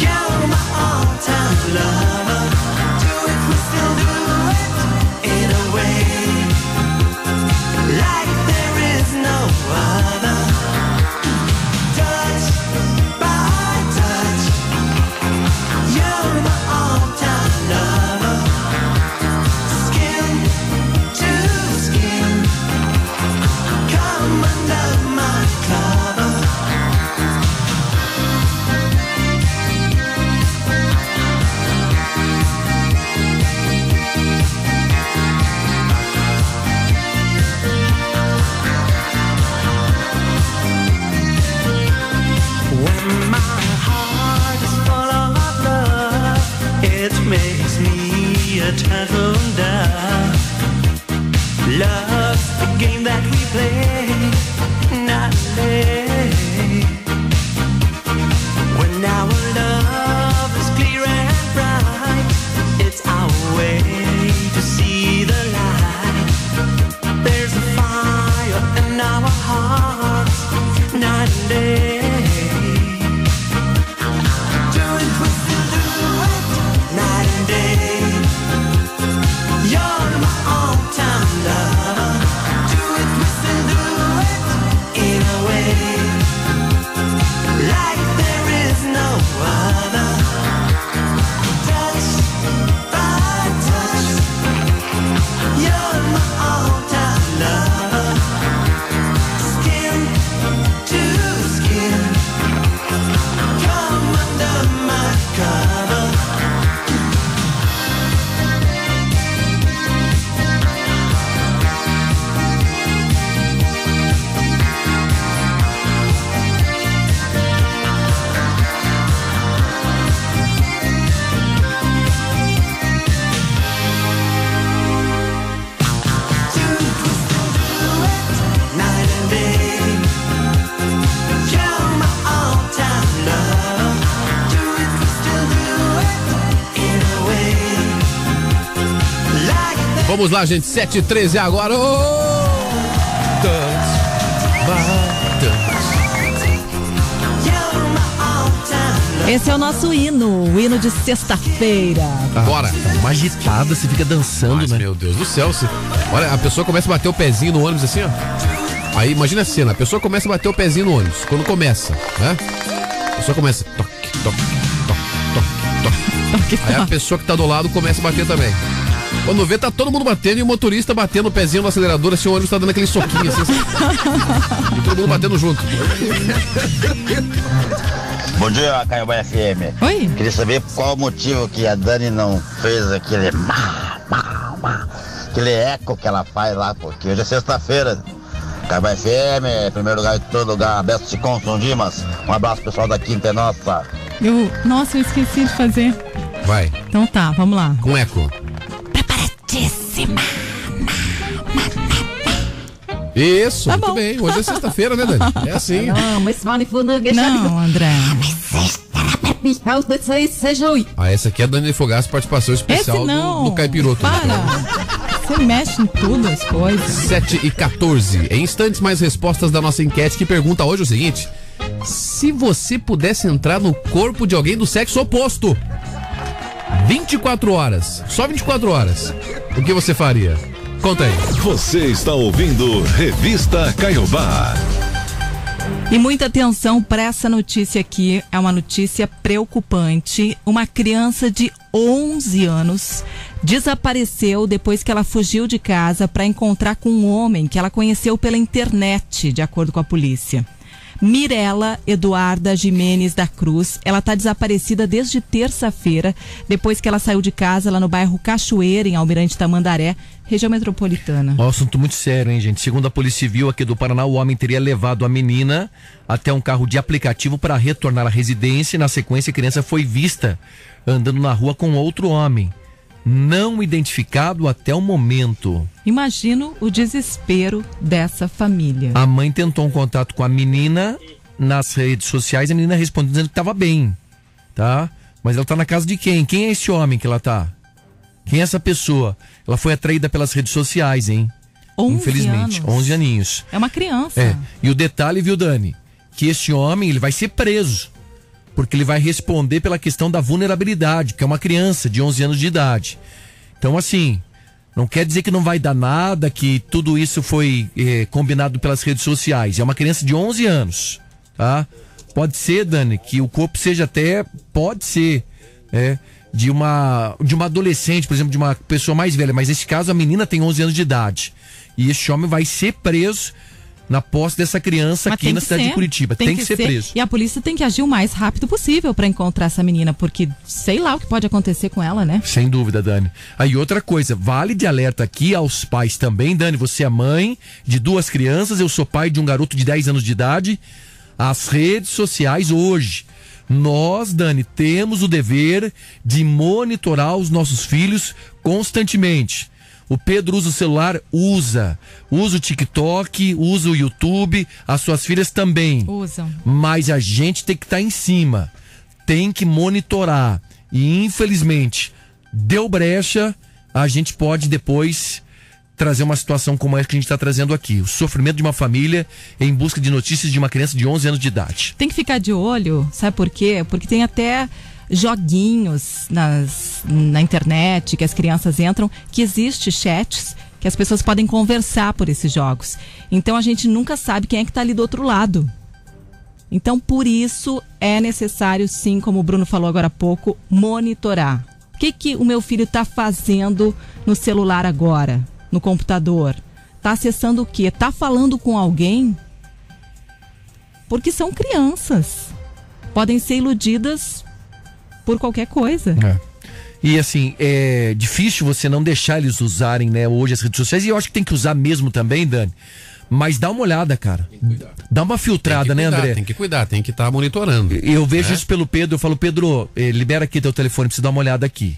You're my all-time lover. Do it, we still do it in a way, like there is no other. Touch by touch, you're my all-time lover. Skin to skin, come under my cover. It makes me a turtle dove. Love's the game that we play, not play. When our love is clear and bright, it's our way to see the light. There's a fire in our hearts, night and day. Vamos lá, gente, 7h13 agora. Oh! Esse é o nosso hino, o hino de sexta-feira. Bora. Tá uma agitada, você fica dançando. Mas, né? Meu Deus do céu. Você... Olha, a pessoa começa a bater o pezinho no ônibus assim, ó. Aí, imagina a cena, a pessoa começa a bater o pezinho no ônibus. Quando começa, né? A pessoa começa... Toque, toque, toque, toque, toque. Aí a pessoa que tá do lado começa a bater também. Quando vê, tá todo mundo batendo e o motorista batendo o pezinho no acelerador, assim, o ônibus tá dando aquele soquinho, assim, assim. E todo mundo batendo junto. Bom dia, Caiobá FM. Oi. Queria saber qual o motivo que a Dani não fez aquele... aquele eco que ela faz lá, porque hoje é sexta-feira. Caiobá FM, primeiro lugar de todo lugar, abraço de Conson Dimas. Um abraço pessoal da Quinta é Nossa. Nossa, eu esqueci de fazer. Vai. Então tá, vamos lá. Com eco. Preparadíssima. Isso, tá muito bom. Bem. Hoje é sexta-feira, né, Dani? É assim. Não, André. Ah, essa aqui é a Dani Fogaça, participação especial do Caipiroto. Para. Você mexe em tudo as coisas. 7h14. Em instantes, mais respostas da nossa enquete que pergunta hoje o seguinte: se você pudesse entrar no corpo de alguém do sexo oposto 24 horas, só 24 horas, o que você faria? Conta aí. Você está ouvindo Revista Caiobá. E muita atenção para essa notícia aqui, é uma notícia preocupante. Uma criança de 11 anos desapareceu depois que ela fugiu de casa para encontrar com um homem que ela conheceu pela internet, de acordo com a polícia. Mirela Eduarda Jimenez da Cruz, ela está desaparecida desde terça-feira, depois que ela saiu de casa lá no bairro Cachoeira, em Almirante Tamandaré, região metropolitana. Um assunto muito sério, hein, gente? Segundo a Polícia Civil aqui do Paraná, o homem teria levado a menina até um carro de aplicativo para retornar à residência e, na sequência, a criança foi vista andando na rua com outro homem, não identificado até o momento. Imagino o desespero dessa família. A mãe tentou um contato com a menina nas redes sociais, a menina respondeu dizendo que estava bem, tá? Mas ela está na casa de quem? Quem é esse homem que ela está? Quem é essa pessoa? Ela foi atraída pelas redes sociais, hein? 11 Infelizmente, anos. 11 aninhos. É uma criança. É. E o detalhe, viu, Dani? Que esse homem, ele vai ser preso, porque ele vai responder pela questão da vulnerabilidade, que é uma criança de 11 anos de idade. Então, assim, não quer dizer que não vai dar nada, que tudo isso foi combinado pelas redes sociais. É uma criança de 11 anos, tá? Pode ser, Dani, que o corpo seja até... Pode ser, né? De uma adolescente, por exemplo, de uma pessoa mais velha. Mas nesse caso, a menina tem 11 anos de idade. E esse homem vai ser preso na posse dessa criança aqui na cidade de Curitiba. Tem que ser preso. E a polícia tem que agir o mais rápido possível para encontrar essa menina, porque sei lá o que pode acontecer com ela, né? Sem dúvida, Dani. Aí outra coisa, vale de alerta aqui aos pais também, Dani. Você é mãe de duas crianças, eu sou pai de um garoto de 10 anos de idade. As redes sociais hoje, nós, Dani, temos o dever de monitorar os nossos filhos constantemente. O Pedro usa o celular? Usa o TikTok, usa o YouTube, as suas filhas também usam. Mas a gente tem que estar em cima, tem que monitorar. E infelizmente, deu brecha, a gente pode depois trazer uma situação como essa que a gente está trazendo aqui. O sofrimento de uma família em busca de notícias de uma criança de 11 anos de idade. Tem que ficar de olho, sabe por quê? Porque tem até joguinhos na internet que as crianças entram, que existe chats que as pessoas podem conversar por esses jogos. Então a gente nunca sabe quem é que está ali do outro lado. Então por isso é necessário, sim, como o Bruno falou agora há pouco, monitorar. O que o meu filho está fazendo no celular agora, no computador? Está acessando o quê? Está falando com alguém? Porque são crianças. Podem ser iludidas por qualquer coisa. É. E assim, é difícil você não deixar eles usarem, né, hoje as redes sociais. E eu acho que tem que usar mesmo também, Dani. Mas dá uma olhada, cara. Dá uma filtrada, cuidar, né, André? Tem que cuidar, tem que estar monitorando. Eu vejo isso pelo Pedro, eu falo, Pedro, libera aqui teu telefone, preciso dar uma olhada aqui.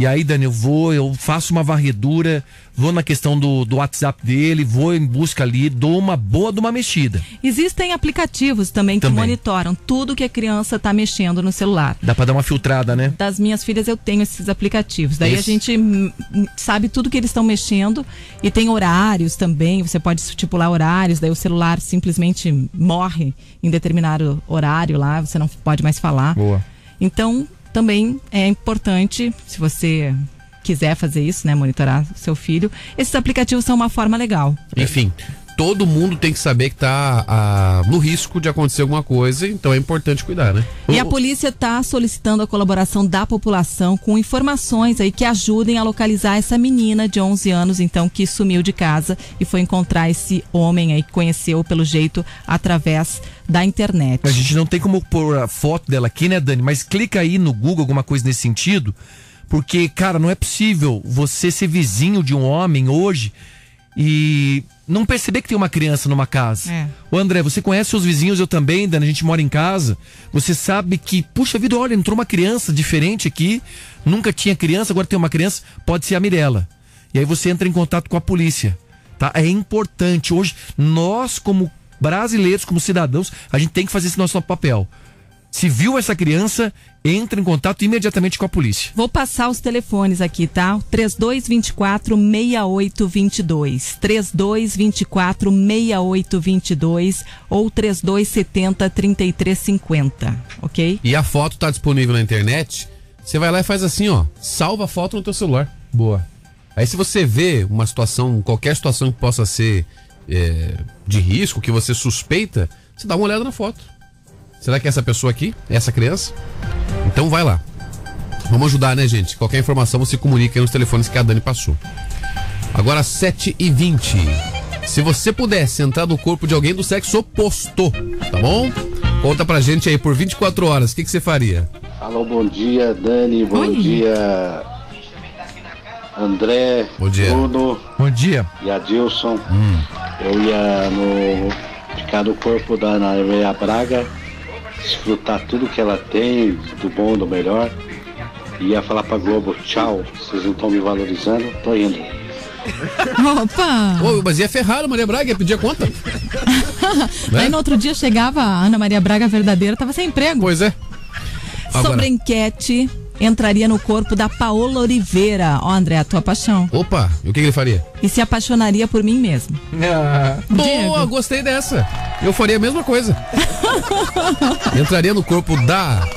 E aí, Dani, eu faço uma varredura, vou na questão do WhatsApp dele, vou em busca ali, dou uma boa de uma mexida. Existem aplicativos também que monitoram tudo que a criança está mexendo no celular. Dá para dar uma filtrada, né? Das minhas filhas eu tenho esses aplicativos. Daí a gente sabe tudo que eles estão mexendo e tem horários também, você pode estipular horários, daí o celular simplesmente morre em determinado horário lá, você não pode mais falar. Boa. Então, também é importante, se você quiser fazer isso, né, monitorar o seu filho, esses aplicativos são uma forma legal. Enfim, todo mundo tem que saber que está no risco de acontecer alguma coisa, então é importante cuidar, né? E a polícia está solicitando a colaboração da população com informações aí que ajudem a localizar essa menina de 11 anos, então, que sumiu de casa e foi encontrar esse homem aí que conheceu, pelo jeito, através da internet. A gente não tem como pôr a foto dela aqui, né, Dani? Mas clica aí no Google, alguma coisa nesse sentido, Porque, cara, não é possível você ser vizinho de um homem hoje e não perceber que tem uma criança numa casa. É. Ô André, você conhece seus vizinhos, eu também, Dani, a gente mora em casa. Você sabe que, puxa vida, olha, entrou uma criança diferente aqui. Nunca tinha criança, agora tem uma criança. Pode ser a Mirella. E aí você entra em contato com a polícia. Tá? É importante. Hoje, nós como brasileiros, como cidadãos, a gente tem que fazer esse nosso papel. Se viu essa criança, entra em contato imediatamente com a polícia. Vou passar os telefones aqui, tá? 3224-6822, 3224-6822 ou 3270-3350, ok? E a foto tá disponível na internet, você vai lá e faz assim, ó, salva a foto no teu celular. Boa. Aí se você vê uma situação, qualquer situação que possa ser de risco, que você suspeita, você dá uma olhada na foto. Será que é essa pessoa aqui? É essa criança? Então vai lá. Vamos ajudar, né, gente? Qualquer informação você comunica aí nos telefones que a Dani passou. Agora 7h20. Se você pudesse entrar no corpo de alguém do sexo oposto, tá bom? Conta pra gente aí por 24 horas. O que você faria? Alô, bom dia, Dani. Bom dia, André. Bom dia, Bruno. Bom dia. E Adilson. Eu ia ficar no corpo da Ana Maria Braga, desfrutar tudo que ela tem, do bom, do melhor, e ia falar pra Globo, tchau, vocês não estão me valorizando, tô indo. Opa! Ô, mas ia ferrar a Maria Braga, ia pedir a conta. Né? Aí no outro dia chegava a Ana Maria Braga verdadeira, tava sem emprego. Pois é. Agora. Sobre a enquete, entraria no corpo da Paola Oliveira. Ó, André, a tua paixão. Opa, e o que ele faria? E se apaixonaria por mim mesmo. Ah, boa, gostei dessa. Eu faria a mesma coisa. Entraria no corpo da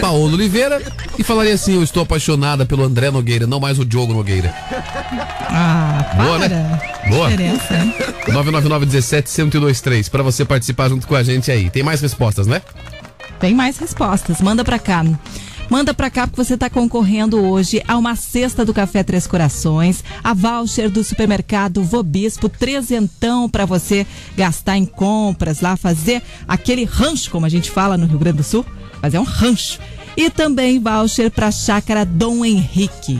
Paola Oliveira e falaria assim, eu estou apaixonada pelo André Nogueira, não mais o Diogo Nogueira. Ah, para. Boa, né? Boa. 999-17-1023 pra você participar junto com a gente aí. Tem mais respostas, né? Tem mais respostas, manda pra cá. Manda pra cá porque você tá concorrendo hoje a uma cesta do Café Três Corações, a voucher do supermercado Vobispo, R$300 pra você gastar em compras lá, fazer aquele rancho, como a gente fala no Rio Grande do Sul, mas é um rancho. E também voucher pra Chácara Dom Henrique.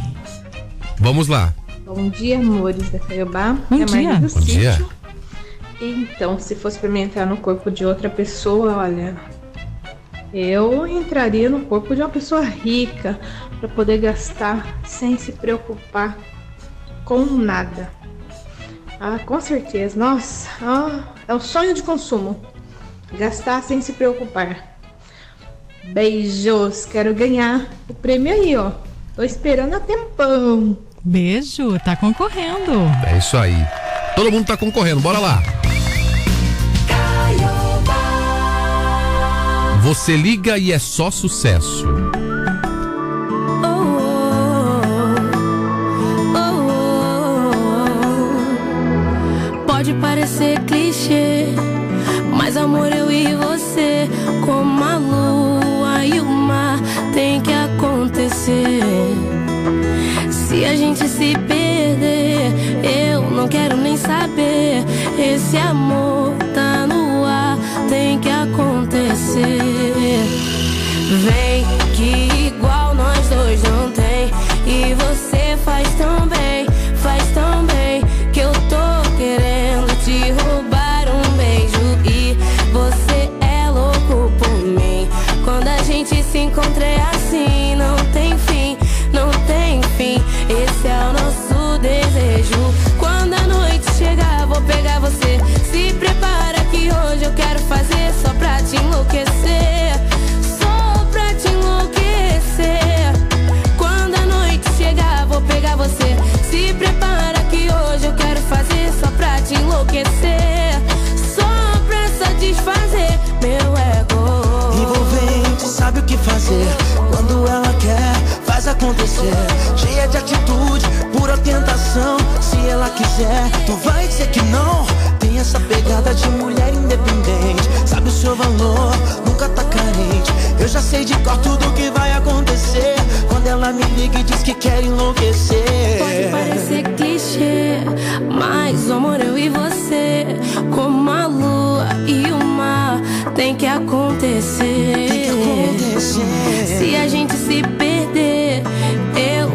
Vamos lá. Bom dia, amores da Caiobá. Bom dia. Bom dia. Então, se fosse pra mim entrar no corpo de outra pessoa, olha... Eu entraria no corpo de uma pessoa rica para poder gastar sem se preocupar com nada. Ah, com certeza. Nossa, é o sonho de consumo. Gastar sem se preocupar. Beijos. Quero ganhar o prêmio aí, ó. Tô esperando há tempão. Beijo. Tá concorrendo. É isso aí. Todo mundo tá concorrendo. Bora lá. Você liga e é só sucesso. Pode parecer clichê, mas amor, eu e você, como a lua e o mar, tem que acontecer. Se a gente se perder, eu não quero nem saber. Esse amor tá no ar, tem que acontecer. Vem que igual nós dois não tem. E você faz tão bem que eu tô querendo te roubar um beijo. E você é louco por mim. Quando a gente se encontra é assim, não tem fim, não tem fim. Esse é o nosso desejo. Quando a noite chegar, vou pegar você. Se prepara que hoje eu quero fazer só pra te enlouquecer, só pra te enlouquecer. Quando a noite chegar, vou pegar você. Se prepara que hoje eu quero fazer só pra te enlouquecer, só pra satisfazer meu ego. Envolvente, sabe o que fazer. Quando ela quer, faz acontecer. Cheia de atitude, pura tentação. Se ela quiser, tu vai dizer que não. Tem essa pegada de mulher independente, sabe o seu valor, nunca tá carente. Eu já sei de cor tudo que vai acontecer quando ela me liga e diz que quer enlouquecer. Pode parecer clichê, mas amor, eu e você, como a lua e o mar, tem que acontecer. Tem que acontecer. Se a gente se perder, eu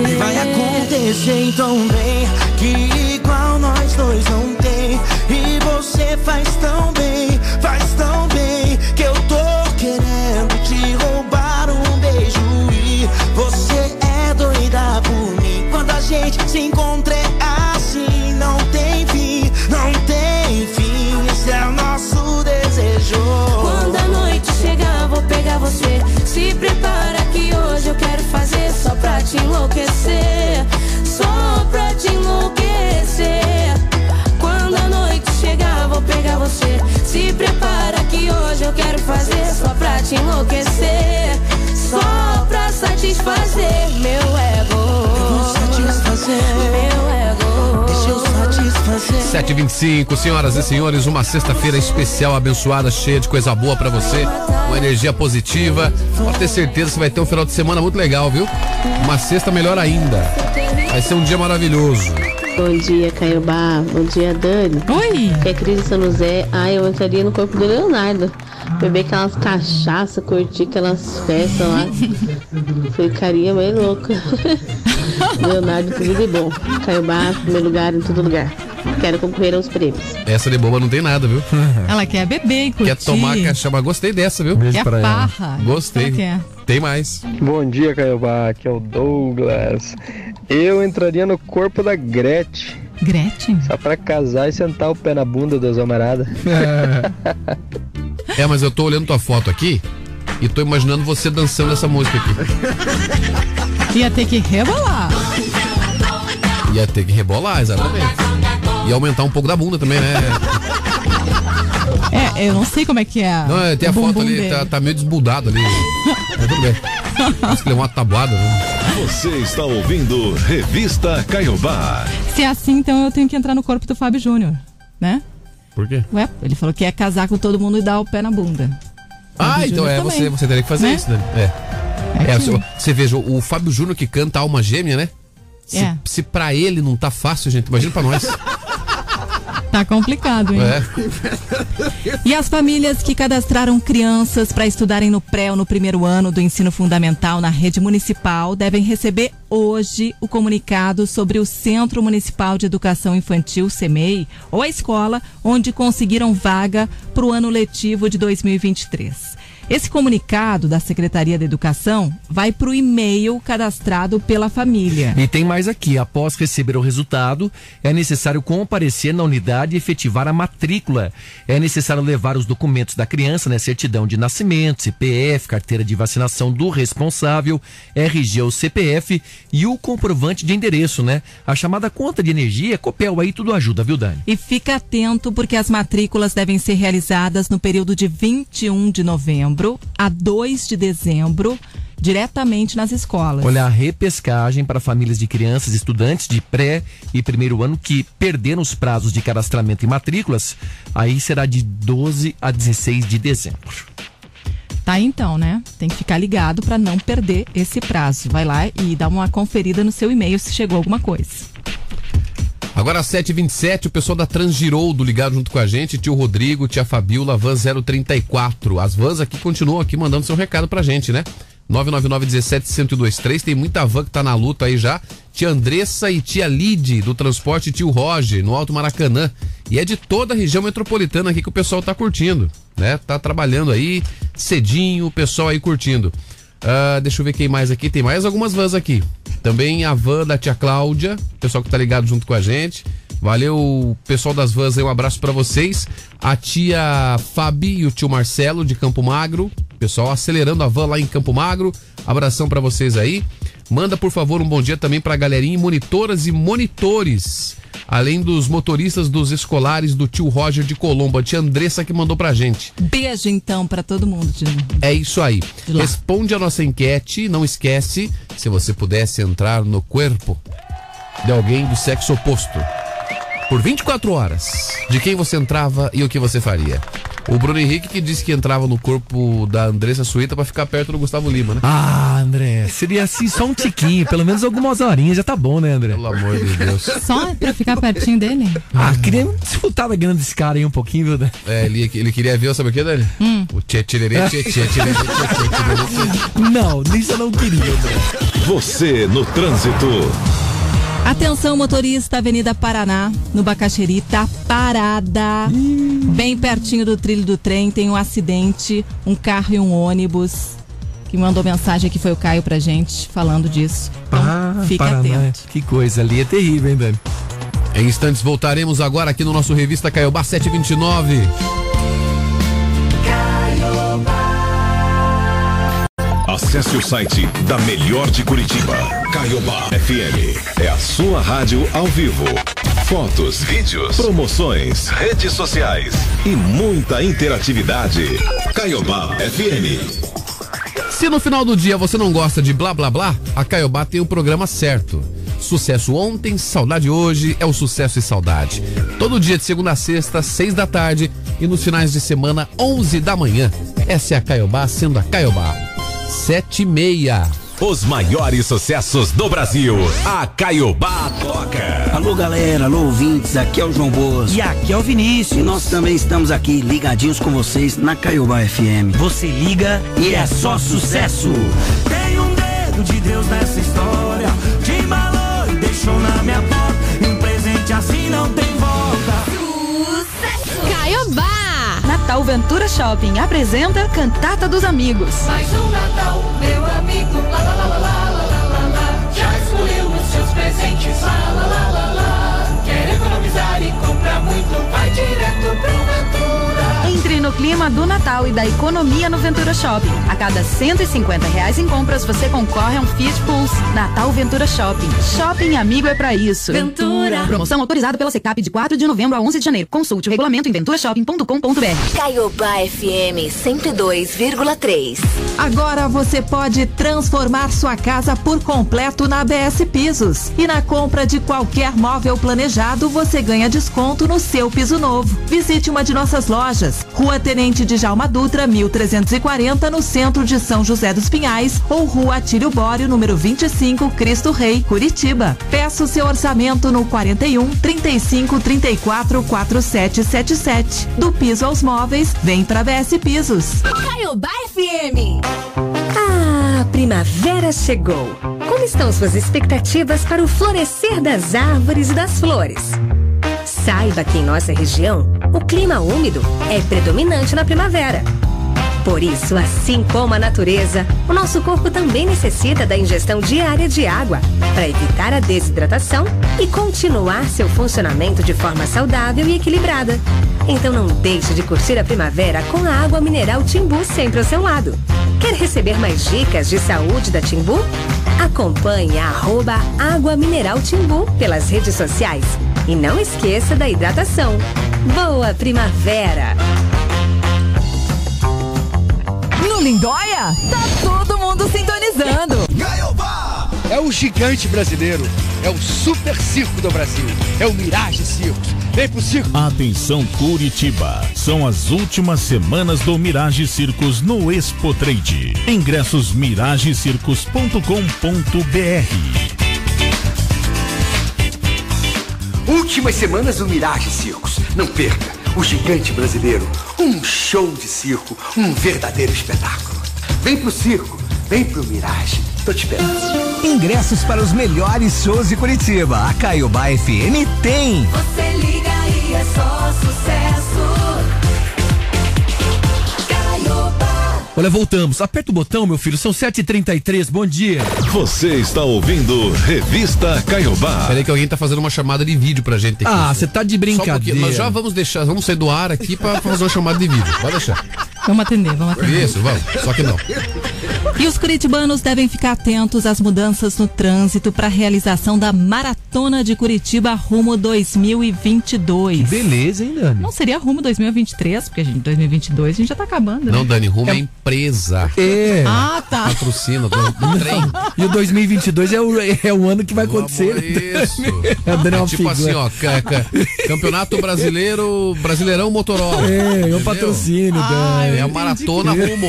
acontecer. Vai acontecer tão bem, que igual nós dois não tem. E você faz tão bem, que eu tô querendo te roubar um beijo. E você é doida por mim. Quando a gente se encontra é assim, não tem fim, não tem fim. Esse é o nosso desejo. Quando a noite chegar vou pegar você. Se prepara que hoje eu quero fazer só pra te enlouquecer, só pra te enlouquecer. Quando a noite chegar vou pegar você. Se prepara que hoje eu quero fazer só pra te enlouquecer, só pra satisfazer meu ego, satisfazer meu ego. Deixa eu satisfazer. 7h25, senhoras e senhores, uma sexta-feira especial, abençoada, cheia de coisa boa pra você, uma energia positiva. Pode ter certeza que você vai ter um final de semana muito legal, viu? Uma sexta melhor ainda. Vai ser um dia maravilhoso. Bom dia, Caiobá. Bom dia, Dani. Oi. Que é Cris de São José. Ai, eu entraria no corpo do Leonardo. Beber aquelas cachaças, curtir aquelas festas lá. Ficaria meio louca. Leonardo, tudo de bom. Caiobá, primeiro lugar, em todo lugar. Quero concorrer aos prêmios. Essa de boba não tem nada, viu? Ela quer beber e curtir. Quer tomar cachaça, mas gostei dessa, viu? Beijo pra ela. Parra. Gostei. Tem mais. Bom dia, Caiobá. Aqui é o Douglas. Eu entraria no corpo da Gretchen. Gretchen? Só pra casar e sentar o pé na bunda das amaradas. É, mas eu tô olhando tua foto aqui e tô imaginando você dançando essa música aqui. Ia ter que rebolar. Ia ter que rebolar, exatamente. E aumentar um pouco da bunda também, né? É, eu não sei como é que é. Não, tem a foto ali, tá meio desbudado ali. Mas tudo bem. Acho que levou uma tabuada, viu? Você está ouvindo Revista Caiobá. Se é assim, então eu tenho que entrar no corpo do Fábio Júnior, né? Por quê? Ué, ele falou que é casar com todo mundo e dar o pé na bunda. Ah, Fábio então Júnior é, você teria que fazer, né? Isso, Dani. É você veja, o Fábio Júnior que canta Alma Gêmea, né? Se pra ele não tá fácil, gente, imagina pra nós. Tá complicado, hein? É. E as famílias que cadastraram crianças para estudarem no pré ou no primeiro ano do ensino fundamental na rede municipal devem receber hoje o comunicado sobre o Centro Municipal de Educação Infantil, CMEI, ou a escola onde conseguiram vaga para o ano letivo de 2023. Esse comunicado da Secretaria da Educação vai para o e-mail cadastrado pela família. E tem mais aqui. Após receber o resultado, é necessário comparecer na unidade e efetivar a matrícula. É necessário levar os documentos da criança, né? Certidão de nascimento, CPF, carteira de vacinação do responsável, RG ou CPF e o comprovante de endereço, né? A chamada conta de energia, Copel, aí tudo ajuda, viu, Dani? E fica atento porque as matrículas devem ser realizadas no período de 21 de novembro a 2 de dezembro, diretamente nas escolas. Olha, a repescagem para famílias de crianças e estudantes de pré e primeiro ano que perderam os prazos de cadastramento e matrículas, aí será de 12 a 16 de dezembro. Tá, então, né? Tem que ficar ligado para não perder esse prazo. Vai lá e dá uma conferida no seu e-mail se chegou alguma coisa. Agora às 7h27, o pessoal da Transgiroldo ligado junto com a gente, tio Rodrigo, tia Fabiola, van 034. As vans aqui continuam aqui mandando seu recado pra gente, né? 999-17-1023, tem muita van que tá na luta aí já. Tia Andressa e tia Lide do transporte tio Roger, no Alto Maracanã. E é de toda a região metropolitana aqui que o pessoal tá curtindo, né? Tá trabalhando aí, cedinho, o pessoal aí curtindo. Deixa eu ver quem mais aqui, tem mais algumas vans aqui. Também a van da tia Cláudia, pessoal que tá ligado junto com a gente. Valeu, pessoal das vans aí, um abraço pra vocês. A tia Fabi e o tio Marcelo de Campo Magro, pessoal acelerando a van lá em Campo Magro, abração pra vocês aí. Manda por favor um bom dia também pra galerinha, monitoras e monitores, além dos motoristas dos escolares do tio Roger de Colombo, a tia Andressa que mandou pra gente. Beijo então pra todo mundo, tio. É isso aí. Responde a nossa enquete, não esquece, se você pudesse entrar no corpo de alguém do sexo oposto, por 24 horas, de quem você entrava e o que você faria? O Bruno Henrique que disse que entrava no corpo da Andressa Suíta pra ficar perto do Gustavo Lima, né? Ah, André, seria assim só um tiquinho, pelo menos algumas horinhas, já tá bom, né, André? Pelo amor de Deus. Só pra ficar pertinho dele? Ah, queria disputar da grana desse cara aí um pouquinho, viu, Dani? É, ele queria ver, sabe o que, Dani? O tchê-tchê-tchê-tchê-tchê-tchê-tchê-tchê. Não, isso eu não queria, André. Você no trânsito. Atenção, motorista, Avenida Paraná, no Bacaxeri, tá parada. Bem pertinho do trilho do trem, tem um acidente, um carro e um ônibus. Que mandou mensagem aqui foi o Caio pra gente, falando disso. Então, fica Paraná, atento. Que coisa ali, é terrível, hein, Dani? Em instantes voltaremos agora aqui no nosso Revista Caiobá 729. Acesse o site da Melhor de Curitiba, Caiobá FM. É a sua rádio ao vivo. Fotos, vídeos, promoções, redes sociais e muita interatividade. Caiobá FM. Se no final do dia você não gosta de blá blá blá, a Caiobá tem o programa certo. Sucesso ontem, saudade hoje, é o Sucesso e Saudade. Todo dia de segunda a sexta, 6 da tarde e nos finais de semana, 11 da manhã. Essa é a Caiobá sendo a Caiobá. 7:30. Os maiores sucessos do Brasil. A Caiobá toca. Alô, galera, alô, ouvintes, aqui é o João Boas. E aqui é o Vinícius. E nós também estamos aqui ligadinhos com vocês na Caiobá FM. Você liga e é só sucesso. Tem um dedo de Deus nessa história. Te embalou e deixou na minha porta. E um presente assim não tem volta. Sucesso. Caiobá. Natal Ventura Shopping apresenta Cantata dos Amigos. Mais um Natal, meu amigo, lá, lá, lá, lá, lá, lá, lá. Já escolheu os seus presentes, lá, lá, lá, lá, lá. Quer economizar e comprar muito, vai direto pro Ventura. Entre no clima do Natal e da economia no Ventura Shopping. A cada R$150 em compras, você concorre a um Fiat Pulse. Natal Ventura Shopping. Shopping amigo é pra isso. Ventura. Promoção autorizada pela SECAP de 4 de novembro a 11 de janeiro. Consulte o regulamento em venturashopping.com.br. Caiobá FM 102,3. Agora você pode transformar sua casa por completo na ABS Pisos. E na compra de qualquer móvel planejado, você ganha desconto no seu piso novo. Visite uma de nossas lojas. Rua Tenente Djalma Dutra, 1340, no centro de São José dos Pinhais, ou Rua Atílio Bório, número 25, Cristo Rei, Curitiba. Peça o seu orçamento no 41 35 34 4777. Do piso aos móveis, vem pra BS Pisos. Caiobá FM. A primavera chegou. Como estão suas expectativas para o florescer das árvores e das flores? Saiba que em nossa região, o clima úmido é predominante na primavera. Por isso, assim como a natureza, o nosso corpo também necessita da ingestão diária de água para evitar a desidratação e continuar seu funcionamento de forma saudável e equilibrada. Então não deixe de curtir a primavera com a água mineral Timbu sempre ao seu lado. Quer receber mais dicas de saúde da Timbu? Acompanhe a @água mineral Timbu pelas redes sociais. E não esqueça da hidratação. Boa primavera! No Lindóia, tá todo mundo sintonizando. Caiobá! É o gigante brasileiro, é o super circo do Brasil, é o Mirage Circos. Vem pro circo! Atenção Curitiba, são as últimas semanas do Mirage Circos no Expo Trade. Ingressos miragecircos.com.br. Últimas semanas do Mirage Circos. Não perca o gigante brasileiro. Um show de circo, um verdadeiro espetáculo. Vem pro circo, vem pro Mirage. Tô te esperando. Ingressos para os melhores shows de Curitiba. A Caiobá FM tem. Você liga e é só sucesso. Caiobá. Olha, voltamos. Aperta o botão, meu filho. São 7h33. Bom dia. Você está ouvindo Revista Caiobá. Peraí que alguém tá fazendo uma chamada de vídeo pra gente. Ah, você tá de brincadeira. Nós já vamos deixar, vamos sair do ar aqui pra fazer uma chamada de vídeo. Pode deixar. Vamos atender, vamos atender. Isso, vamos. Só que não. E os curitibanos devem ficar atentos às mudanças no trânsito para a realização da Maratona de Curitiba rumo 2022. Que beleza, hein, Dani? Não seria rumo 2023, porque a gente, 2022 a gente já tá acabando. Né? Não, Dani, rumo é empresa. É. Ah, tá. Patrocina do trem. E o 2022 é o ano que vai acontecer. Isso. É tipo assim, ó, Campeonato Brasileiro, Brasileirão Motorola. É, eu patrocínio, Dani. É a maratona rumo.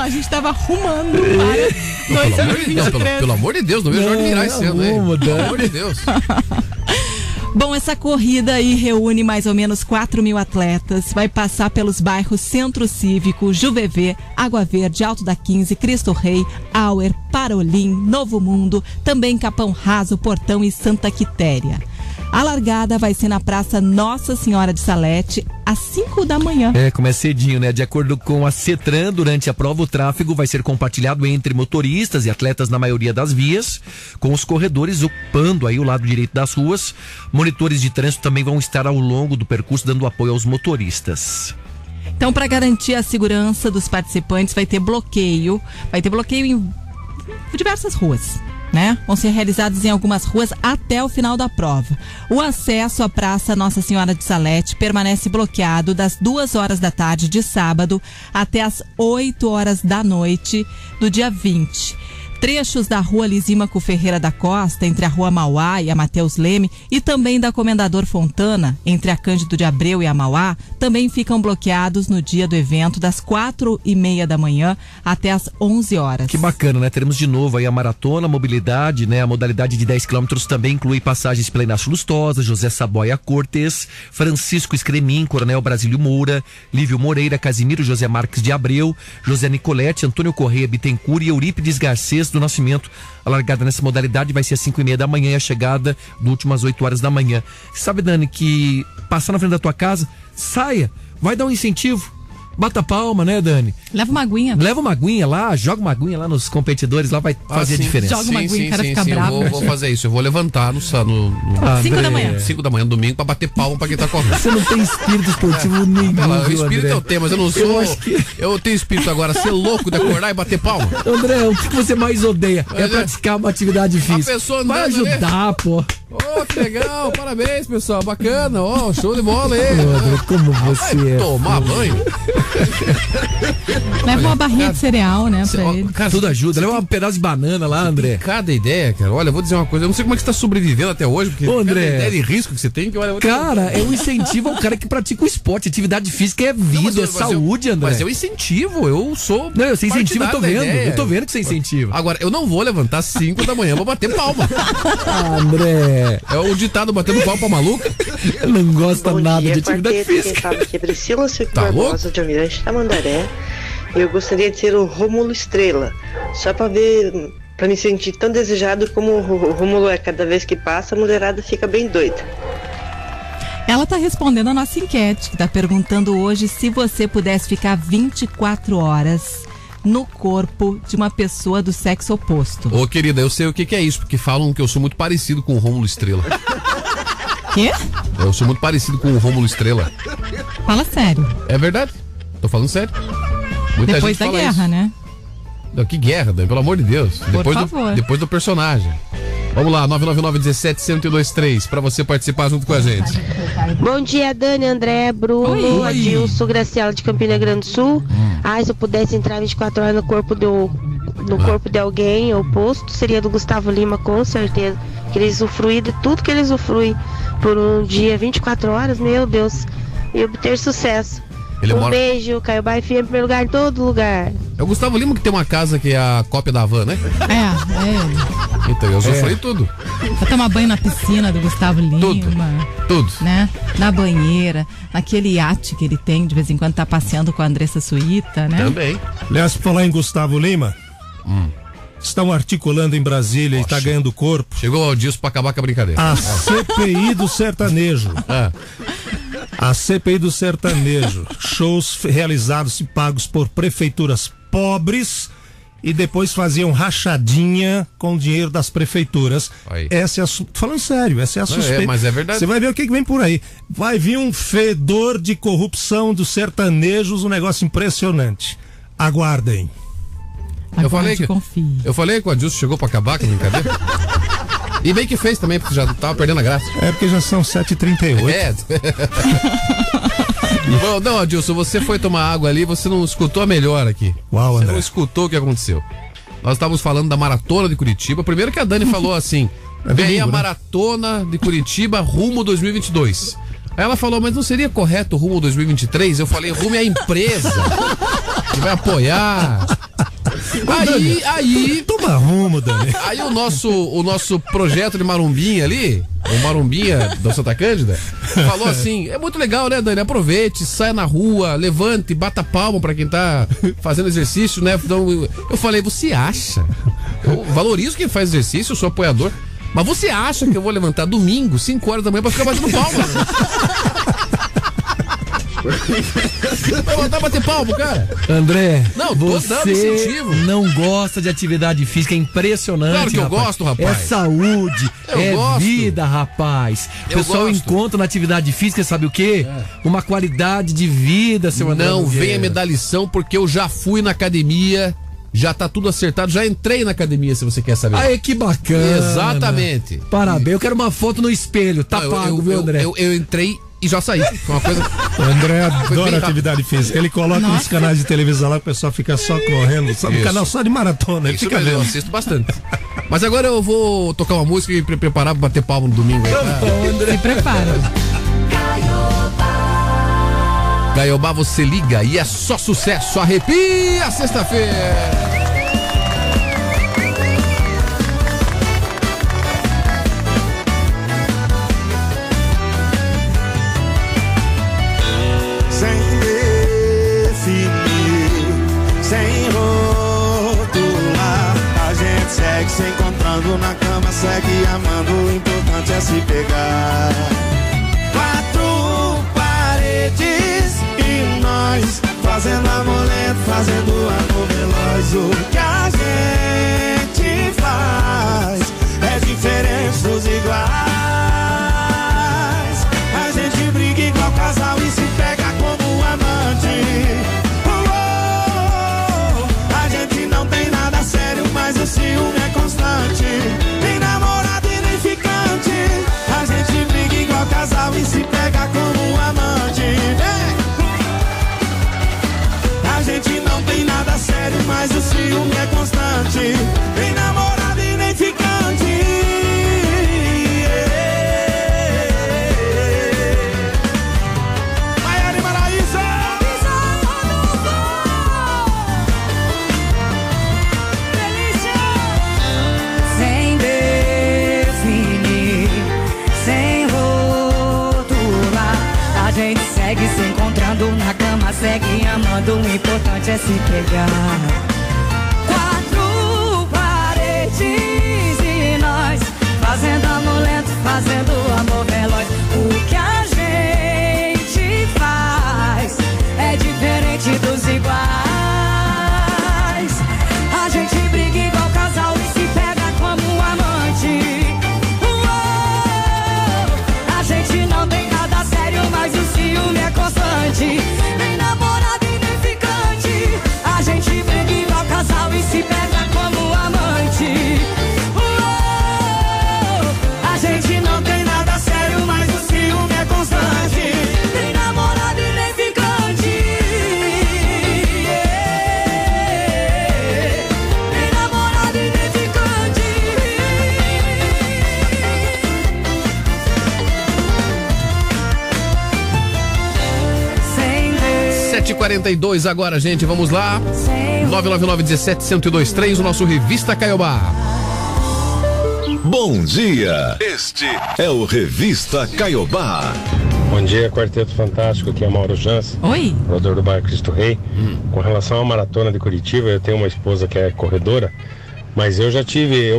A gente tava arrumando para 2023. Não, pelo amor de Deus, não vejo Jorge Mirais sendo, hein? Pelo amor de Deus. Bom, essa corrida aí reúne mais ou menos 4 mil atletas, vai passar pelos bairros Centro Cívico, Juvevê, Água Verde, Alto da 15, Cristo Rei, Auer, Parolim, Novo Mundo, também Capão Raso, Portão e Santa Quitéria. A largada vai ser na Praça Nossa Senhora de Salete, às 5 da manhã. É, como é cedinho, né? De acordo com a CETRAN, durante a prova, o tráfego vai ser compartilhado entre motoristas e atletas na maioria das vias, com os corredores ocupando aí o lado direito das ruas. Monitores de trânsito também vão estar ao longo do percurso dando apoio aos motoristas. Então, para garantir a segurança dos participantes, vai ter bloqueio em diversas ruas, né? Vão ser realizados em algumas ruas até o final da prova. O acesso à Praça Nossa Senhora de Salete permanece bloqueado das 14h de sábado até as 20h do dia 20. Trechos da Rua Lisímaco Ferreira da Costa, entre a Rua Mauá e a Mateus Leme, e também da Comendador Fontana, entre a Cândido de Abreu e a Mauá, também ficam bloqueados no dia do evento, das 4h30 da manhã até as 11h. Que bacana, né? Teremos de novo aí a maratona, a mobilidade, né? A modalidade de 10 quilômetros também inclui passagens pela Inácio Lustosa, José Saboia Cortes, Francisco Escremin, Coronel Brasílio Moura, Lívio Moreira, Casimiro José Marques de Abreu, José Nicolete, Antônio Correia Bittencourt e Eurípides Garcês do Nascimento. A largada nessa modalidade vai ser às 5h30 da manhã e a chegada no último às 8h da manhã. Sabe, Dani, que passar na frente da tua casa, saia, vai dar um incentivo, bata palma, né, Dani? Leva uma aguinha lá, joga uma aguinha lá nos competidores, lá vai fazer a diferença. Joga uma aguinha, o cara fica bravo. Eu vou fazer isso, eu vou levantar no 5 da manhã, domingo, pra bater palma pra quem tá correndo. Você não tem espírito esportivo nenhum. O espírito André. Eu tenho, mas eu não sou. Eu tenho espírito agora, ser louco de acordar e bater palma. André, o que você mais odeia? É praticar uma atividade física. A pessoa andando, vai ajudar, né? Pô. Ô, que legal, parabéns, pessoal, bacana, ó, show de bola aí. André, como você vai tomar banho? Leva uma barrinha de cereal, né? Pra ele. Cara, tudo ajuda. Leva um pedaço de banana lá, André. Cada ideia, cara. Olha, eu vou dizer uma coisa. Eu não sei como é que você tá sobrevivendo até hoje, porque ô, André, cada ideia de risco que você tem. Cara, eu incentivo ao cara que pratica o esporte. Atividade física é vida, é saúde, André. Mas eu incentivo. Eu sou. Não, você incentiva, eu tô vendo. Ideia. Eu tô vendo que você incentiva. Agora, eu não vou levantar 5 da manhã, vou bater palma. Ah, André. É o ditado batendo palma maluca. Eu não gosta nada dia, de atividade física. Tá louco? De Almirante Tamandaré, eu gostaria de ser o Rômulo Estrela, só para ver, para me sentir tão desejado como o Rômulo é. Cada vez que passa, a mulherada fica bem doida. Ela está respondendo a nossa enquete, que está perguntando hoje se você pudesse ficar 24 horas no corpo de uma pessoa do sexo oposto. Ô, querida, eu sei o que é isso, porque falam que eu sou muito parecido com o Rômulo Estrela. Quê? Eu sou muito parecido com o Rômulo Estrela. Fala sério. É verdade. Tô falando sério. Muita depois gente da fala guerra, isso, né? Não, que guerra, Dani, pelo amor de Deus. Depois do personagem. Vamos lá, 999-17-1023, pra você participar junto com a gente. Bom dia, Dani, André, Bruno, Adilson, Graciela de Campina Grande do Sul. Ah, se eu pudesse entrar 24 horas no corpo de alguém oposto, seria do Gustavo Lima, com certeza. Que ele usufrui de tudo que ele usufrui por um dia, 24 horas, meu Deus, e obter sucesso. Ele beijo, Caiobá FM, em primeiro lugar, em todo lugar. É o Gustavo Lima que tem uma casa que é a cópia da van, né? É ele. Então, eu sofri tudo. Vai tomar banho na piscina do Gustavo Lima. Tudo. Né? Na banheira, naquele iate que ele tem, de vez em quando tá passeando com a Andressa Suíta, né? Também. Aliás, pra falar em Gustavo Lima, estão articulando em Brasília. Poxa, e tá ganhando corpo. Chegou o Aldício pra acabar com a brincadeira. A CPI do sertanejo. A CPI do sertanejo, shows realizados e pagos por prefeituras pobres e depois faziam rachadinha com o dinheiro das prefeituras. Aí. Falando sério, essa é a suspeita. Mas é verdade. Você vai ver o que vem por aí. Vai vir um fedor de corrupção dos sertanejos, um negócio impressionante. Aguardem. Eu falei que o Adilson chegou pra acabar com a brincadeira. E bem que fez também, porque já tava perdendo a graça. É porque já são 7h38. É. Bom, não, Adilson, você foi tomar água ali, você não escutou a melhor aqui. Uau, André. Você não escutou o que aconteceu. Nós estávamos falando da maratona de Curitiba. Primeiro que a Dani falou assim: vem aí a maratona de Curitiba rumo 2022. Aí ela falou, mas não seria correto rumo 2023? Eu falei, rumo é a empresa que vai apoiar. Aí toma rumo, Dani. Aí o nosso projeto de Marumbinha ali, o Marumbinha da Santa Cândida, falou assim, é muito legal, né, Dani? Aproveite, saia na rua, levante, bata palma pra quem tá fazendo exercício, né? Então, eu falei, você acha? Eu valorizo quem faz exercício, eu sou apoiador. Mas você acha que eu vou levantar domingo, 5 horas da manhã, pra ficar batendo palma? Vai voltar a bater palma, cara? André, não, você não gosta de atividade física, é impressionante. Claro que eu gosto, rapaz. É saúde, vida, rapaz. O pessoal encontra na atividade física, sabe o quê? É. Uma qualidade de vida, seu André. Não, venha me dar lição, porque eu já fui na academia. Já tá tudo acertado, já entrei na academia, se você quer saber. Aí que bacana. Exatamente. Parabéns, eu quero uma foto no espelho, tá pago, viu, André? Eu entrei e já saí. Uma coisa... O André adora atividade física. Ele coloca nos canais de televisão lá, o pessoal fica só correndo, sabe? Um canal só de maratona. Ele fica vendo. Eu assisto bastante. Mas agora eu vou tocar uma música e me preparar pra bater palma no domingo. Aí, tá? Se prepara. Caiobá, você liga e é só sucesso, arrepia sexta-feira. Sem definir, sem rotular, a gente segue se encontrando na cama, segue amando, o importante é se pegar. 4 paredes e nós, fazendo amor lento, fazendo amor veloz. O que a gente faz é diferente dos iguais. A gente briga igual casal e se pega como amante. A gente não tem nada sério, mas o ciúme é constante. Nem namorado e nem ficante. A gente briga igual casal e se pega como amante. A gente não tem nada sério, mas o ciúme é constante. Nem namorado e nem ficante. Maiara e Maraísa. Delícia. Sem definir, sem rotular, a gente segue se encontrando na cama, segue amando, o importante é se pegar. 4 paredes e nós, fazendo amor lento, fazendo amor veloz. O que a gente faz é diferente dos iguais. A gente briga igual casal e se pega como amante. Uou! A gente não tem nada sério, mas o ciúme é constante. Se pega como amante. A gente não tem nada sério, mas o ciúme é constante. Nem namorado e nem ficante. Nem namorado e nem ficante. 7h42 agora, gente, vamos lá. 999-17-1023, o nosso Revista Caiobá. Bom dia, este é o Revista Caiobá. Bom dia, Quarteto Fantástico, aqui é Mauro Jans. Oi. Corredor do bairro Cristo Rei. Com relação à maratona de Curitiba, eu tenho uma esposa que é corredora, mas eu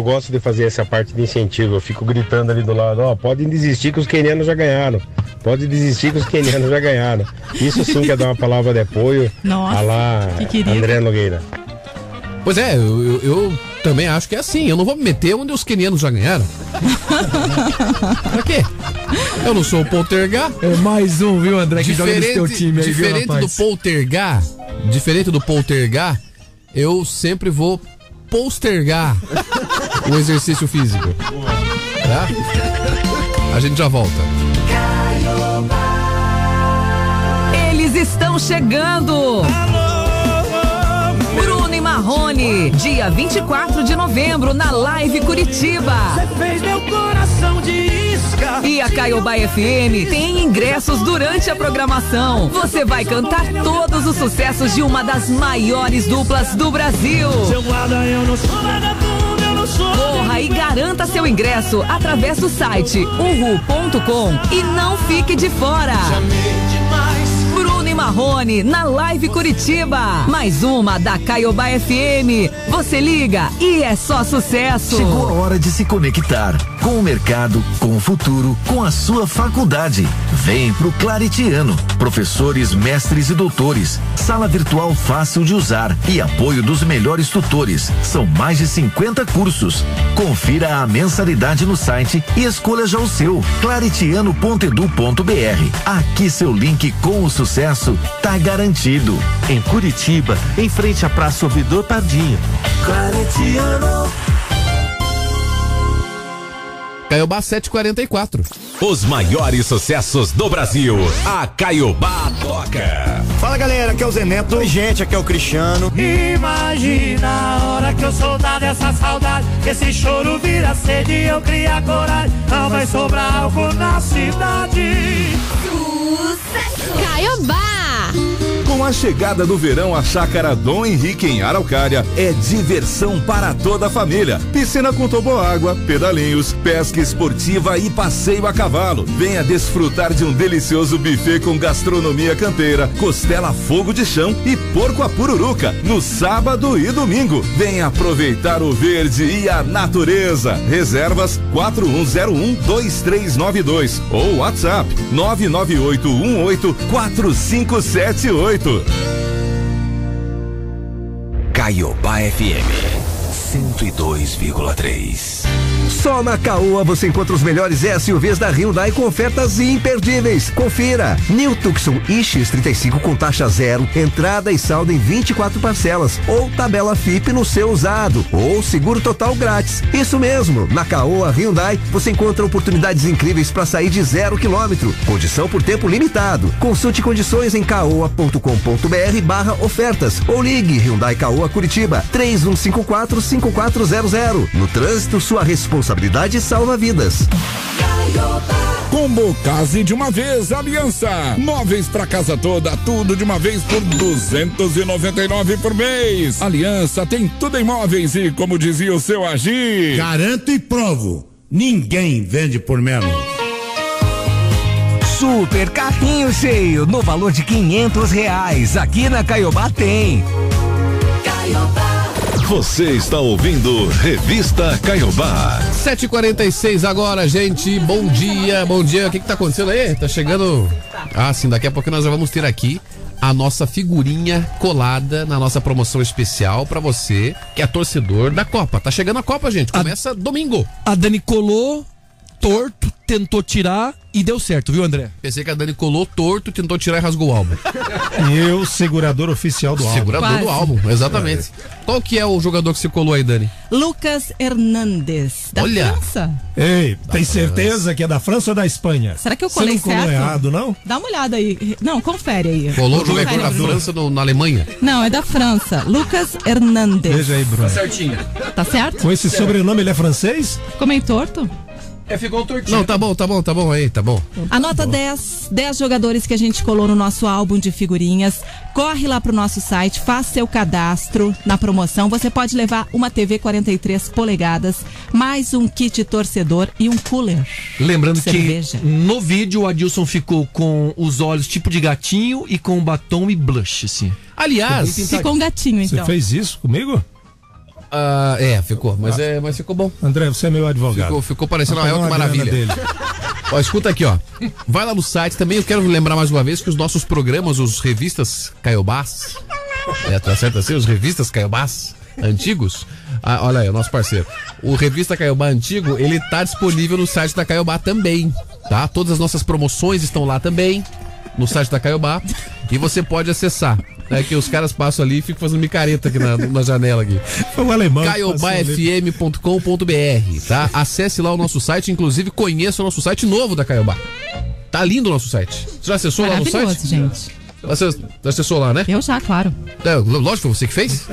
gosto de fazer essa parte de incentivo, eu fico gritando ali do lado, pode desistir que os quenianos já ganharam. Pode desistir que os quenianos já ganharam. Isso sim quer dar uma palavra de apoio. Nossa, que André Nogueira. Pois é, eu também acho que é assim. Eu não vou me meter onde os quenianos já ganharam. Pra quê? Eu não sou o Poltergar. É mais um, viu, André, que joga nesse teu time aí, viu, rapaz? Diferente do Poltergar, eu sempre vou postergar o exercício físico. Tá? A gente já volta. Eles estão chegando! Bruno e Marrone, dia 24 de novembro, na Live Curitiba. Você fez meu coração de isca. E a Caiobá FM tem ingressos durante a programação. Você vai cantar todos os sucessos de uma das maiores duplas do Brasil. Seu guarda, eu não sou nada bom. Corra e garanta seu ingresso através do site uhu.com e não fique de fora. Bruno e Marrone na Live Curitiba. Mais uma da Caiobá FM. Você liga e é só sucesso. Chegou a hora de se conectar com o mercado, com o futuro, com a sua faculdade. Vem pro Claretiano. Professores, mestres e doutores. Sala virtual fácil de usar e apoio dos melhores tutores. São mais de 50 cursos. Confira a mensalidade no site e escolha já o seu. claretiano.edu.br. Aqui seu link com o sucesso tá garantido. Em Curitiba, em frente à Praça Ouvidor Pardinho. Claretiano. Caiobá 744. Os maiores sucessos do Brasil. A Caiobá toca. Fala galera, aqui é o Zé Neto. Oi, gente, aqui é o Cristiano. Imagina a hora que eu sou dado essa saudade. Esse choro vira sede e eu cria coragem. Não vai sobrar algo na cidade. Sucesso. Caiobá. Com a chegada do verão, a Chácara Dom Henrique em Araucária é diversão para toda a família. Piscina com toboágua, pedalinhos, pesca esportiva e passeio a cavalo. Venha desfrutar de um delicioso buffet com gastronomia campeira, costela a fogo de chão e porco à pururuca no sábado e domingo. Venha aproveitar o verde e a natureza. Reservas 4101-2392 ou WhatsApp 99818-4578. Caiobá FM 102,3. Só na Caoa você encontra os melhores SUVs da Hyundai com ofertas imperdíveis. Confira. New Tucson iX35 com taxa zero, entrada e saldo em 24 parcelas. Ou tabela FIP no seu usado. Ou seguro total grátis. Isso mesmo. Na Caoa Hyundai você encontra oportunidades incríveis para sair de 0 quilômetro. Condição por tempo limitado. Consulte condições em caoa.com.br/ofertas. Ou ligue Hyundai Caoa Curitiba 3154-5400. No trânsito, sua responsabilidade salva vidas. Combo Case de uma vez, Aliança. Móveis pra casa toda, tudo de uma vez por R$299 por mês. Aliança tem tudo em móveis e, como dizia o seu Agir, garanto e provo, ninguém vende por menos. Super carrinho cheio, no valor de R$500. Aqui na Caiobá tem. Caiobá. Você está ouvindo Revista Caiobá. 7h46 agora, gente. Bom dia, bom dia. O que tá acontecendo aí? Tá chegando. Ah, sim, daqui a pouco nós vamos ter aqui a nossa figurinha colada na nossa promoção especial pra você, que é torcedor da Copa. Tá chegando a Copa, gente. Começa domingo. A Dani colou torto, tentou tirar e deu certo, viu, André? Pensei que a Dani colou torto, tentou tirar e rasgou o álbum. E eu, segurador oficial do álbum. Segurador quase do álbum, exatamente. É. Qual que é o jogador que se colou aí, Dani? Lucas Hernandes, da França. Ei, da tem França. Certeza que é da França ou da Espanha? Será que eu colei certo? Você não colou errado, não? Dá uma olhada aí. Não, confere aí. Colou o jogador da França na Alemanha? Não, é da França. Lucas Hernandes. Veja aí, Bruno. Tá certinho. Tá certo? Com esse sobrenome ele é francês? Comei torto? É, ficou um tortinho. Não, tá bom aí, tá bom. Anota 10 jogadores que a gente colou no nosso álbum de figurinhas. Corre lá pro nosso site, faz seu cadastro na promoção. Você pode levar uma TV 43 polegadas, mais um kit torcedor e um cooler. Lembrando que no vídeo o Adilson ficou com os olhos tipo de gatinho e com batom e blush, assim. Aliás, ficou um gatinho, então. Você fez isso comigo? Ficou, mas ficou bom. André, você é meu advogado. Ficou parecendo uma maravilha dele. Ó, escuta aqui, ó. Vai lá no site também. Eu quero lembrar mais uma vez que os nossos programas, os revistas Caiobás, tá certo assim? Os revistas Caiobás antigos. Ah, olha aí, o nosso parceiro. O Revista Caiobá Antigo, ele tá disponível no site da Caiobá também, tá? Todas as nossas promoções estão lá também, no site da Caiobá. E você pode acessar né, que os caras passam ali e ficam fazendo micareta aqui na janela aqui. Foi um alemão. Caiobáfm.com.br, tá? Acesse lá o nosso site, inclusive conheça o nosso site novo da Caiobá. Tá lindo o nosso site. Você já acessou lá no site? Gente. Você acessou lá, né? Eu já, claro. É, lógico, foi você que fez.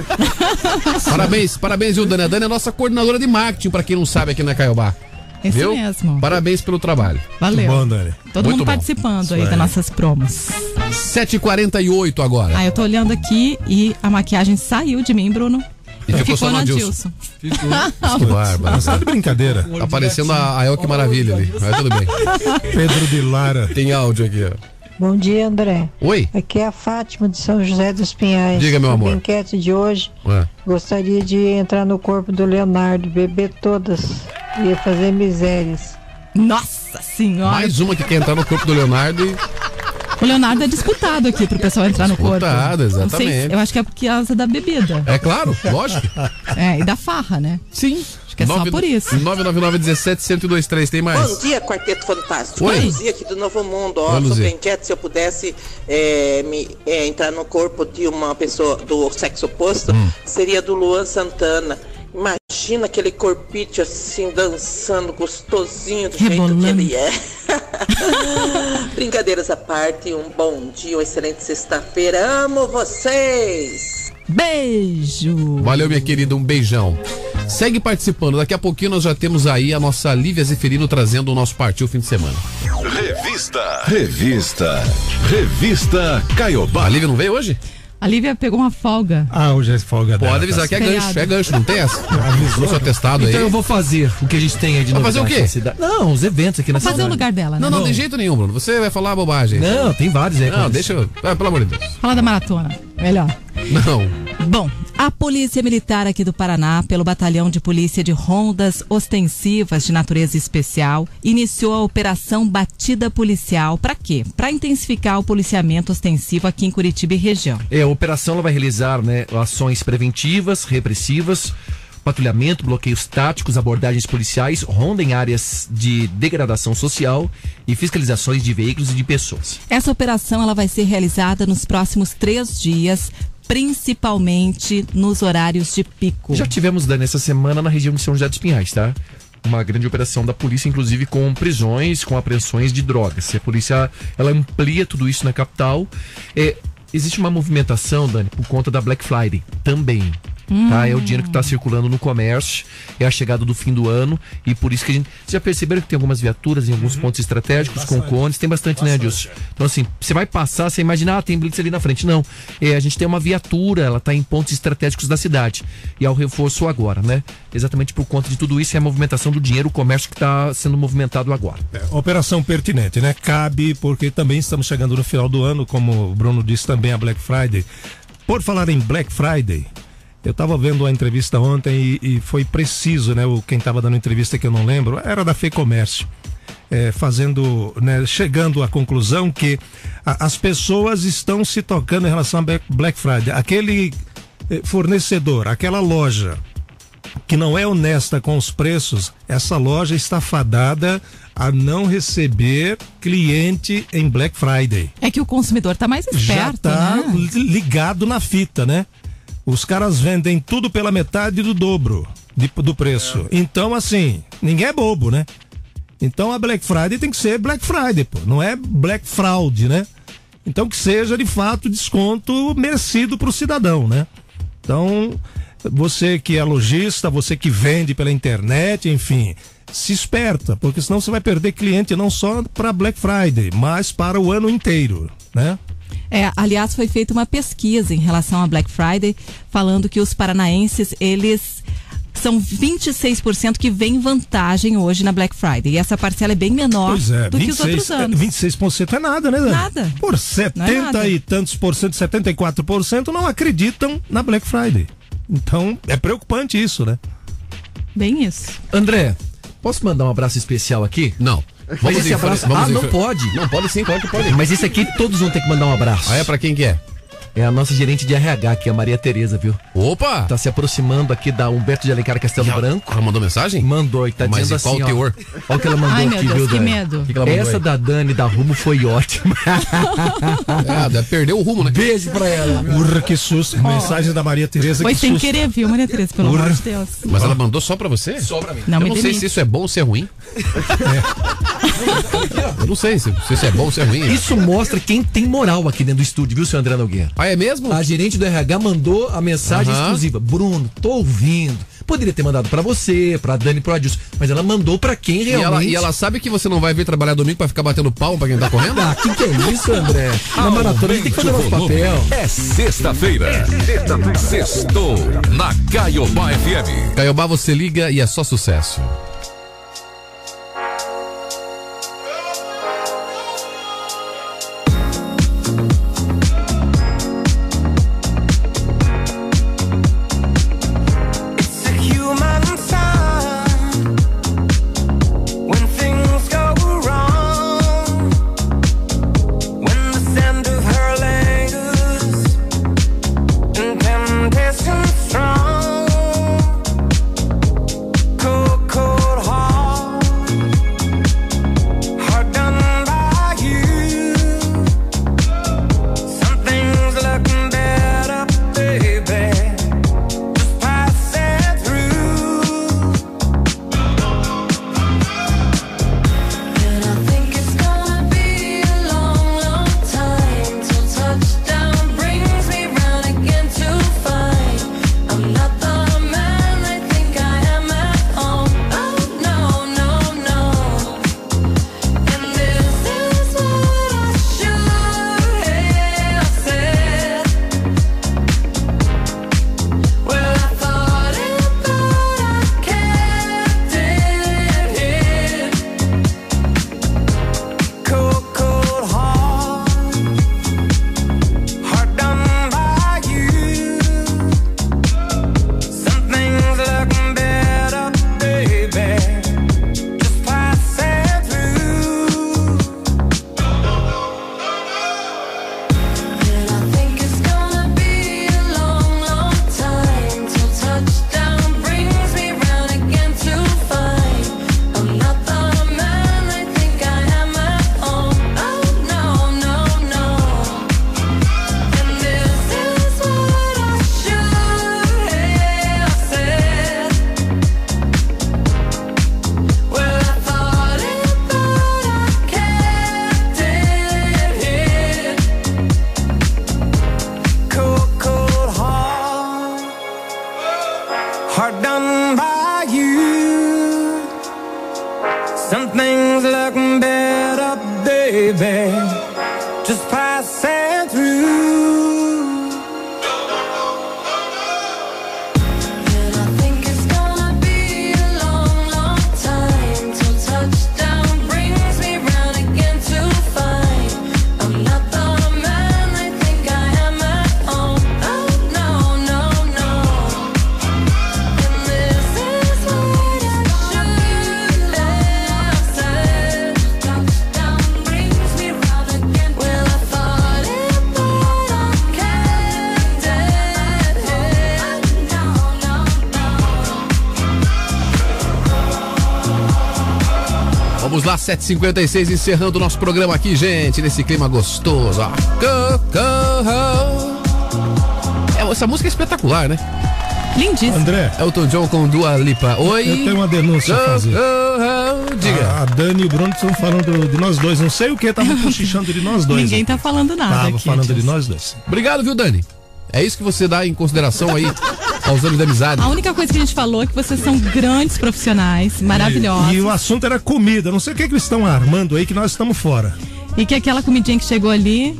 Parabéns, viu, Dani? A Dani é nossa coordenadora de marketing, pra quem não sabe, aqui na Caiobá. Isso, viu? Mesmo. Parabéns pelo trabalho. Valeu. Muito bom, Dani. Todo mundo participando aí das nossas promos. 7h48 agora. Ah, eu tô olhando aqui e a maquiagem saiu de mim, Bruno. E ficou só no Adilson. Ficou. Bárbara. Só de brincadeira. Tá parecendo a El que maravilha ali. Mas tudo bem. Pedro de Lara. Tem áudio aqui, ó. Bom dia, André. Oi. Aqui é a Fátima de São José dos Pinhais. Diga, meu amor. A enquete de hoje. Ué. Gostaria de entrar no corpo do Leonardo, beber todas e fazer misérias. Nossa Senhora! Mais uma que quer entrar no corpo do Leonardo e... O Leonardo é disputado aqui pro pessoal entrar no corpo. Disputado, exatamente. Não sei, eu acho que é por causa da bebida. É claro, lógico. É, e da farra, né? Sim. Que é 9, só por isso. 999-17-1023, tem mais. Bom dia, Quarteto Fantástico. Bom dia aqui do Novo Mundo. Ó, sobre a enquete, se eu pudesse entrar no corpo de uma pessoa do sexo oposto, seria do Luan Santana. Imagina aquele corpite assim, dançando, gostosinho, do jeito que ele é. Brincadeiras à parte, um bom dia, uma excelente sexta-feira. Amo vocês! Beijo! Valeu, minha querida, um beijão. Segue participando, daqui a pouquinho nós já temos aí a nossa Lívia Zeferino trazendo o nosso Partiu Fim de Semana. Revista Caiobá. A Lívia não veio hoje? A Lívia pegou uma folga. Ah, hoje é folga dela. Pode avisar que é gancho, não tem essa? Avisou, sou testado aí. Então eu vou fazer o que a gente tem aí de novo. Vai fazer o quê? Não, os eventos aqui na cidade. Vou fazer o lugar dela, né? Não, de jeito nenhum, Bruno. Você vai falar bobagem. Não, tem vários aí. Não, deixa eu... Ah, pelo amor de Deus. Fala da maratona, melhor. Não. Bom, a Polícia Militar aqui do Paraná, pelo Batalhão de Polícia de Rondas Ostensivas de Natureza Especial, iniciou a Operação Batida Policial. Para quê? Para intensificar o policiamento ostensivo aqui em Curitiba e região. A operação ela vai realizar, né, ações preventivas, repressivas, patrulhamento, bloqueios táticos, abordagens policiais, ronda em áreas de degradação social e fiscalizações de veículos e de pessoas. Essa operação ela vai ser realizada nos próximos 3 dias, principalmente nos horários de pico. Já tivemos, Dani, essa semana na região de São José dos Pinhais, tá? Uma grande operação da polícia, inclusive com prisões, com apreensões de drogas. E a polícia, ela amplia tudo isso na capital. Existe uma movimentação, Dani, por conta da Black Friday também. Tá? É o dinheiro que está circulando no comércio, é a chegada do fim do ano, e por isso que a gente... Vocês já perceberam que tem algumas viaturas em alguns pontos estratégicos, com cones, tem bastante, né, Adilson? Então assim, você vai passar, você imagina, tem blitz ali na frente. Não, a gente tem uma viatura, ela está em pontos estratégicos da cidade, e há o reforço agora, né? Exatamente por conta de tudo isso, é a movimentação do dinheiro, o comércio que está sendo movimentado agora. Operação pertinente, né? Cabe, porque também estamos chegando no final do ano, como o Bruno disse também, a Black Friday. Por falar em Black Friday... Eu estava vendo uma entrevista ontem e foi preciso, né? Quem estava dando entrevista, que eu não lembro, era da FEComércio, chegando à conclusão que as pessoas estão se tocando em relação a Black Friday. Aquele fornecedor, aquela loja que não é honesta com os preços, essa loja está fadada a não receber cliente em Black Friday. É que o consumidor está mais esperto, já está, né, ligado na fita, né? Os caras vendem tudo pela metade do dobro do preço. Então, assim, ninguém é bobo, né? Então a Black Friday tem que ser Black Friday, pô. Não é Black Fraud, né? Então que seja, de fato, desconto merecido pro cidadão, né? Então, você que é lojista, você que vende pela internet, enfim, se esperta, porque senão você vai perder cliente não só para Black Friday, mas para o ano inteiro, né? Aliás, foi feita uma pesquisa em relação à Black Friday, falando que os paranaenses, eles são 26% que vem vantagem hoje na Black Friday. E essa parcela é bem menor do que os outros anos. 26% é nada, né, Dani? Nada. Por 70 e tantos por cento, 74% não acreditam na Black Friday. Então, é preocupante isso, né? Bem isso. André, posso mandar um abraço especial aqui? Não. Vamos abraço. Não pode. Não, pode sim, pode. Mas isso aqui todos vão ter que mandar um abraço. Ah, é? Pra quem que é? É a nossa gerente de RH, que é a Maria Tereza, viu? Opa! Tá se aproximando aqui da Humberto de Alencar Castelo Branco. Ela mandou mensagem? Mandou, e tá Mas dizendo assim, qual o teor? Olha o que ela mandou. Ai, aqui, meu Deus, viu, que medo. Que ela mandou essa aí? Da Dani, da Rumo, foi ótima. É, perdeu o rumo, né? Beijo pra ela. Urra, que susto. Oh. Mensagem da Maria Tereza, foi que susto. Foi sem querer, viu, Maria Tereza, pelo amor de Deus. Mas ela mandou só pra você? Só pra mim. Eu não sei se isso é bom ou se é ruim. É. Eu não sei se é bom ou se é ruim. Isso mostra quem tem moral aqui dentro do estúdio, viu, seu André Nogueira? Ah, é mesmo? A gerente do RH mandou a mensagem exclusiva. Bruno, tô ouvindo. Poderia ter mandado pra você, pra Dani, pro Adilson, mas ela mandou pra quem realmente. E ela sabe que você não vai vir trabalhar domingo pra ficar batendo palma pra quem tá correndo? Ah, que é isso, André? Na maratona a gente tem que fazer nosso papel. É sexta-feira. Sextou na Caiobá FM. Caiobá, você liga e é só sucesso. Vamos lá, 7h56, encerrando o nosso programa aqui, gente, nesse clima gostoso. Essa música é espetacular, né? Lindíssimo. André. Elton John com Dua Lipa. Oi. Eu tenho uma denúncia a fazer. Diga. A Dani e o Bruno estão falando de nós dois. Não sei o que, estavam cochichando de nós dois. Ninguém tá falando nada. Tava aqui, falando de nós dois. Obrigado, viu, Dani? É isso que você dá em consideração aí aos anos de amizade. A única coisa que a gente falou é que vocês são grandes profissionais, maravilhosos. E o assunto era comida. Não sei o que eles estão armando aí que nós estamos fora. E que aquela comidinha que chegou ali,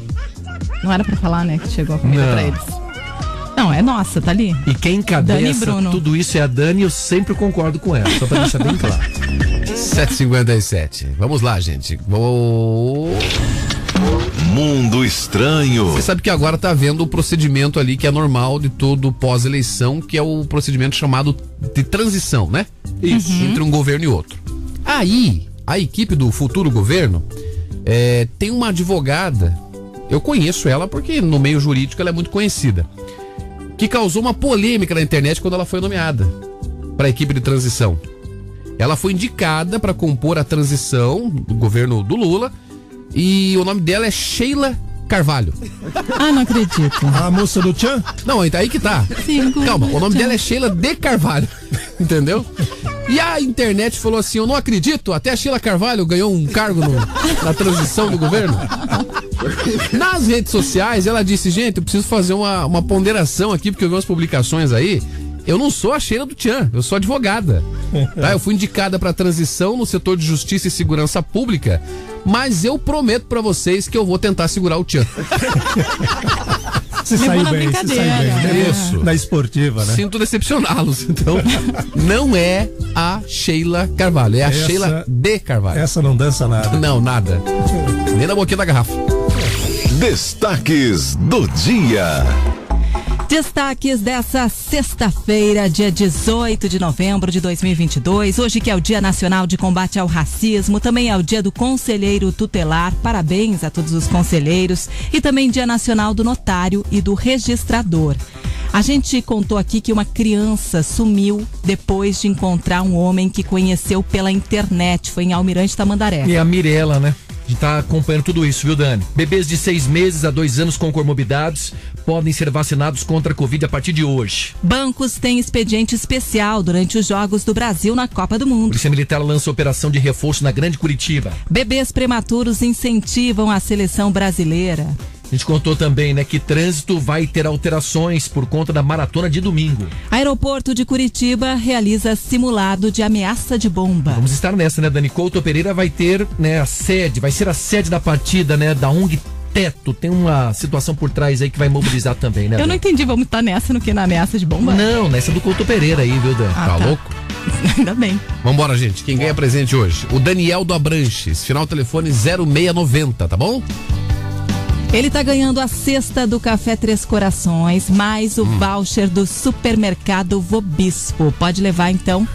não era pra falar, né? Que chegou a comida não. Pra eles. Não, é nossa, tá ali. E quem encabeça tudo isso é a Dani, eu sempre concordo com ela, só pra deixar bem claro. 7h57. Vamos lá, gente. Mundo Estranho. Você sabe que agora tá vendo o procedimento ali que é normal de todo pós-eleição, que é o procedimento chamado de transição, né? Isso. Uhum. Entre um governo e outro. Aí, a equipe do futuro governo tem uma advogada Eu conheço ela porque no meio jurídico ela é muito conhecida. Que causou uma polêmica na internet quando ela foi nomeada para a equipe de transição. Ela foi indicada para compor a transição do governo do Lula e o nome dela é Sheila Carvalho. Ah, não acredito. A moça do Tchan? Não, então aí que tá. Sim, calma, o nome dela é Sheila de Carvalho, entendeu? E a internet falou assim, eu não acredito, até a Sheila Carvalho ganhou um cargo na transição do governo. Nas redes sociais, ela disse, gente, eu preciso fazer uma ponderação aqui, porque eu vi umas publicações aí. Eu não sou a Sheila do Tchan, eu sou advogada. Tá? Eu fui indicada para a transição no setor de justiça e segurança pública, mas eu prometo para vocês que eu vou tentar segurar o Tchan. Se saiu bem, se saiu bem. Isso. Na esportiva, né? Sinto decepcioná-los, então. Não é a Sheila Carvalho, é a Sheila de Carvalho. Essa não dança nada. Não, nada. Nem na boquinha da garrafa. Destaques do dia. Destaques dessa sexta-feira, dia 18 de novembro de 2022, hoje que é o Dia Nacional de Combate ao Racismo, também é o Dia do Conselheiro Tutelar, parabéns a todos os conselheiros, e também Dia Nacional do Notário e do Registrador. A gente contou aqui que uma criança sumiu depois de encontrar um homem que conheceu pela internet, foi em Almirante Tamandaré. E a Mirela, né? A gente tá acompanhando tudo isso, viu, Dani? Bebês de 6 meses a 2 anos com comorbidades podem ser vacinados contra a Covid a partir de hoje. Bancos têm expediente especial durante os Jogos do Brasil na Copa do Mundo. Polícia Militar lança operação de reforço na Grande Curitiba. Bebês prematuros incentivam a seleção brasileira. A gente contou também, né, que trânsito vai ter alterações por conta da maratona de domingo. Aeroporto de Curitiba realiza simulado de ameaça de bomba. Vamos estar nessa, né, Dani? Couto Pereira vai ter, né, a sede, vai ser a sede da partida, né, da ONG Teto. Tem uma situação por trás aí que vai mobilizar também, né, Dani? Eu não entendi, vamos estar nessa no que na ameaça de bomba? Não, nessa do Couto Pereira aí, viu, Dani? Ah, tá louco? Ainda bem. Vambora, gente. Quem ganha presente hoje? O Daniel do Abranches, final telefone 0690, tá bom? Ele tá ganhando a cesta do Café Três Corações, mais o voucher do Supermercado Vobispo. Pode levar, então,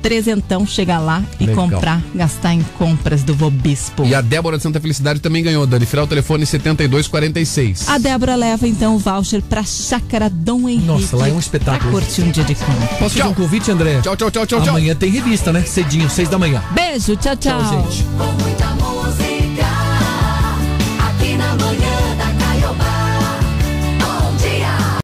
trezentão, chegar lá e legal. Comprar, gastar em compras do Vobispo. E a Débora de Santa Felicidade também ganhou, Dani. Final, telefone 7246. A Débora leva, então, o voucher pra Chácara Dom Henrique. Nossa, lá é um espetáculo. Pra curtir um dia de compra. Posso fazer um convite, André? Tchau, thanks. Amanhã tem revista, né? Cedinho, 6 da manhã. Beijo, tchau, gente.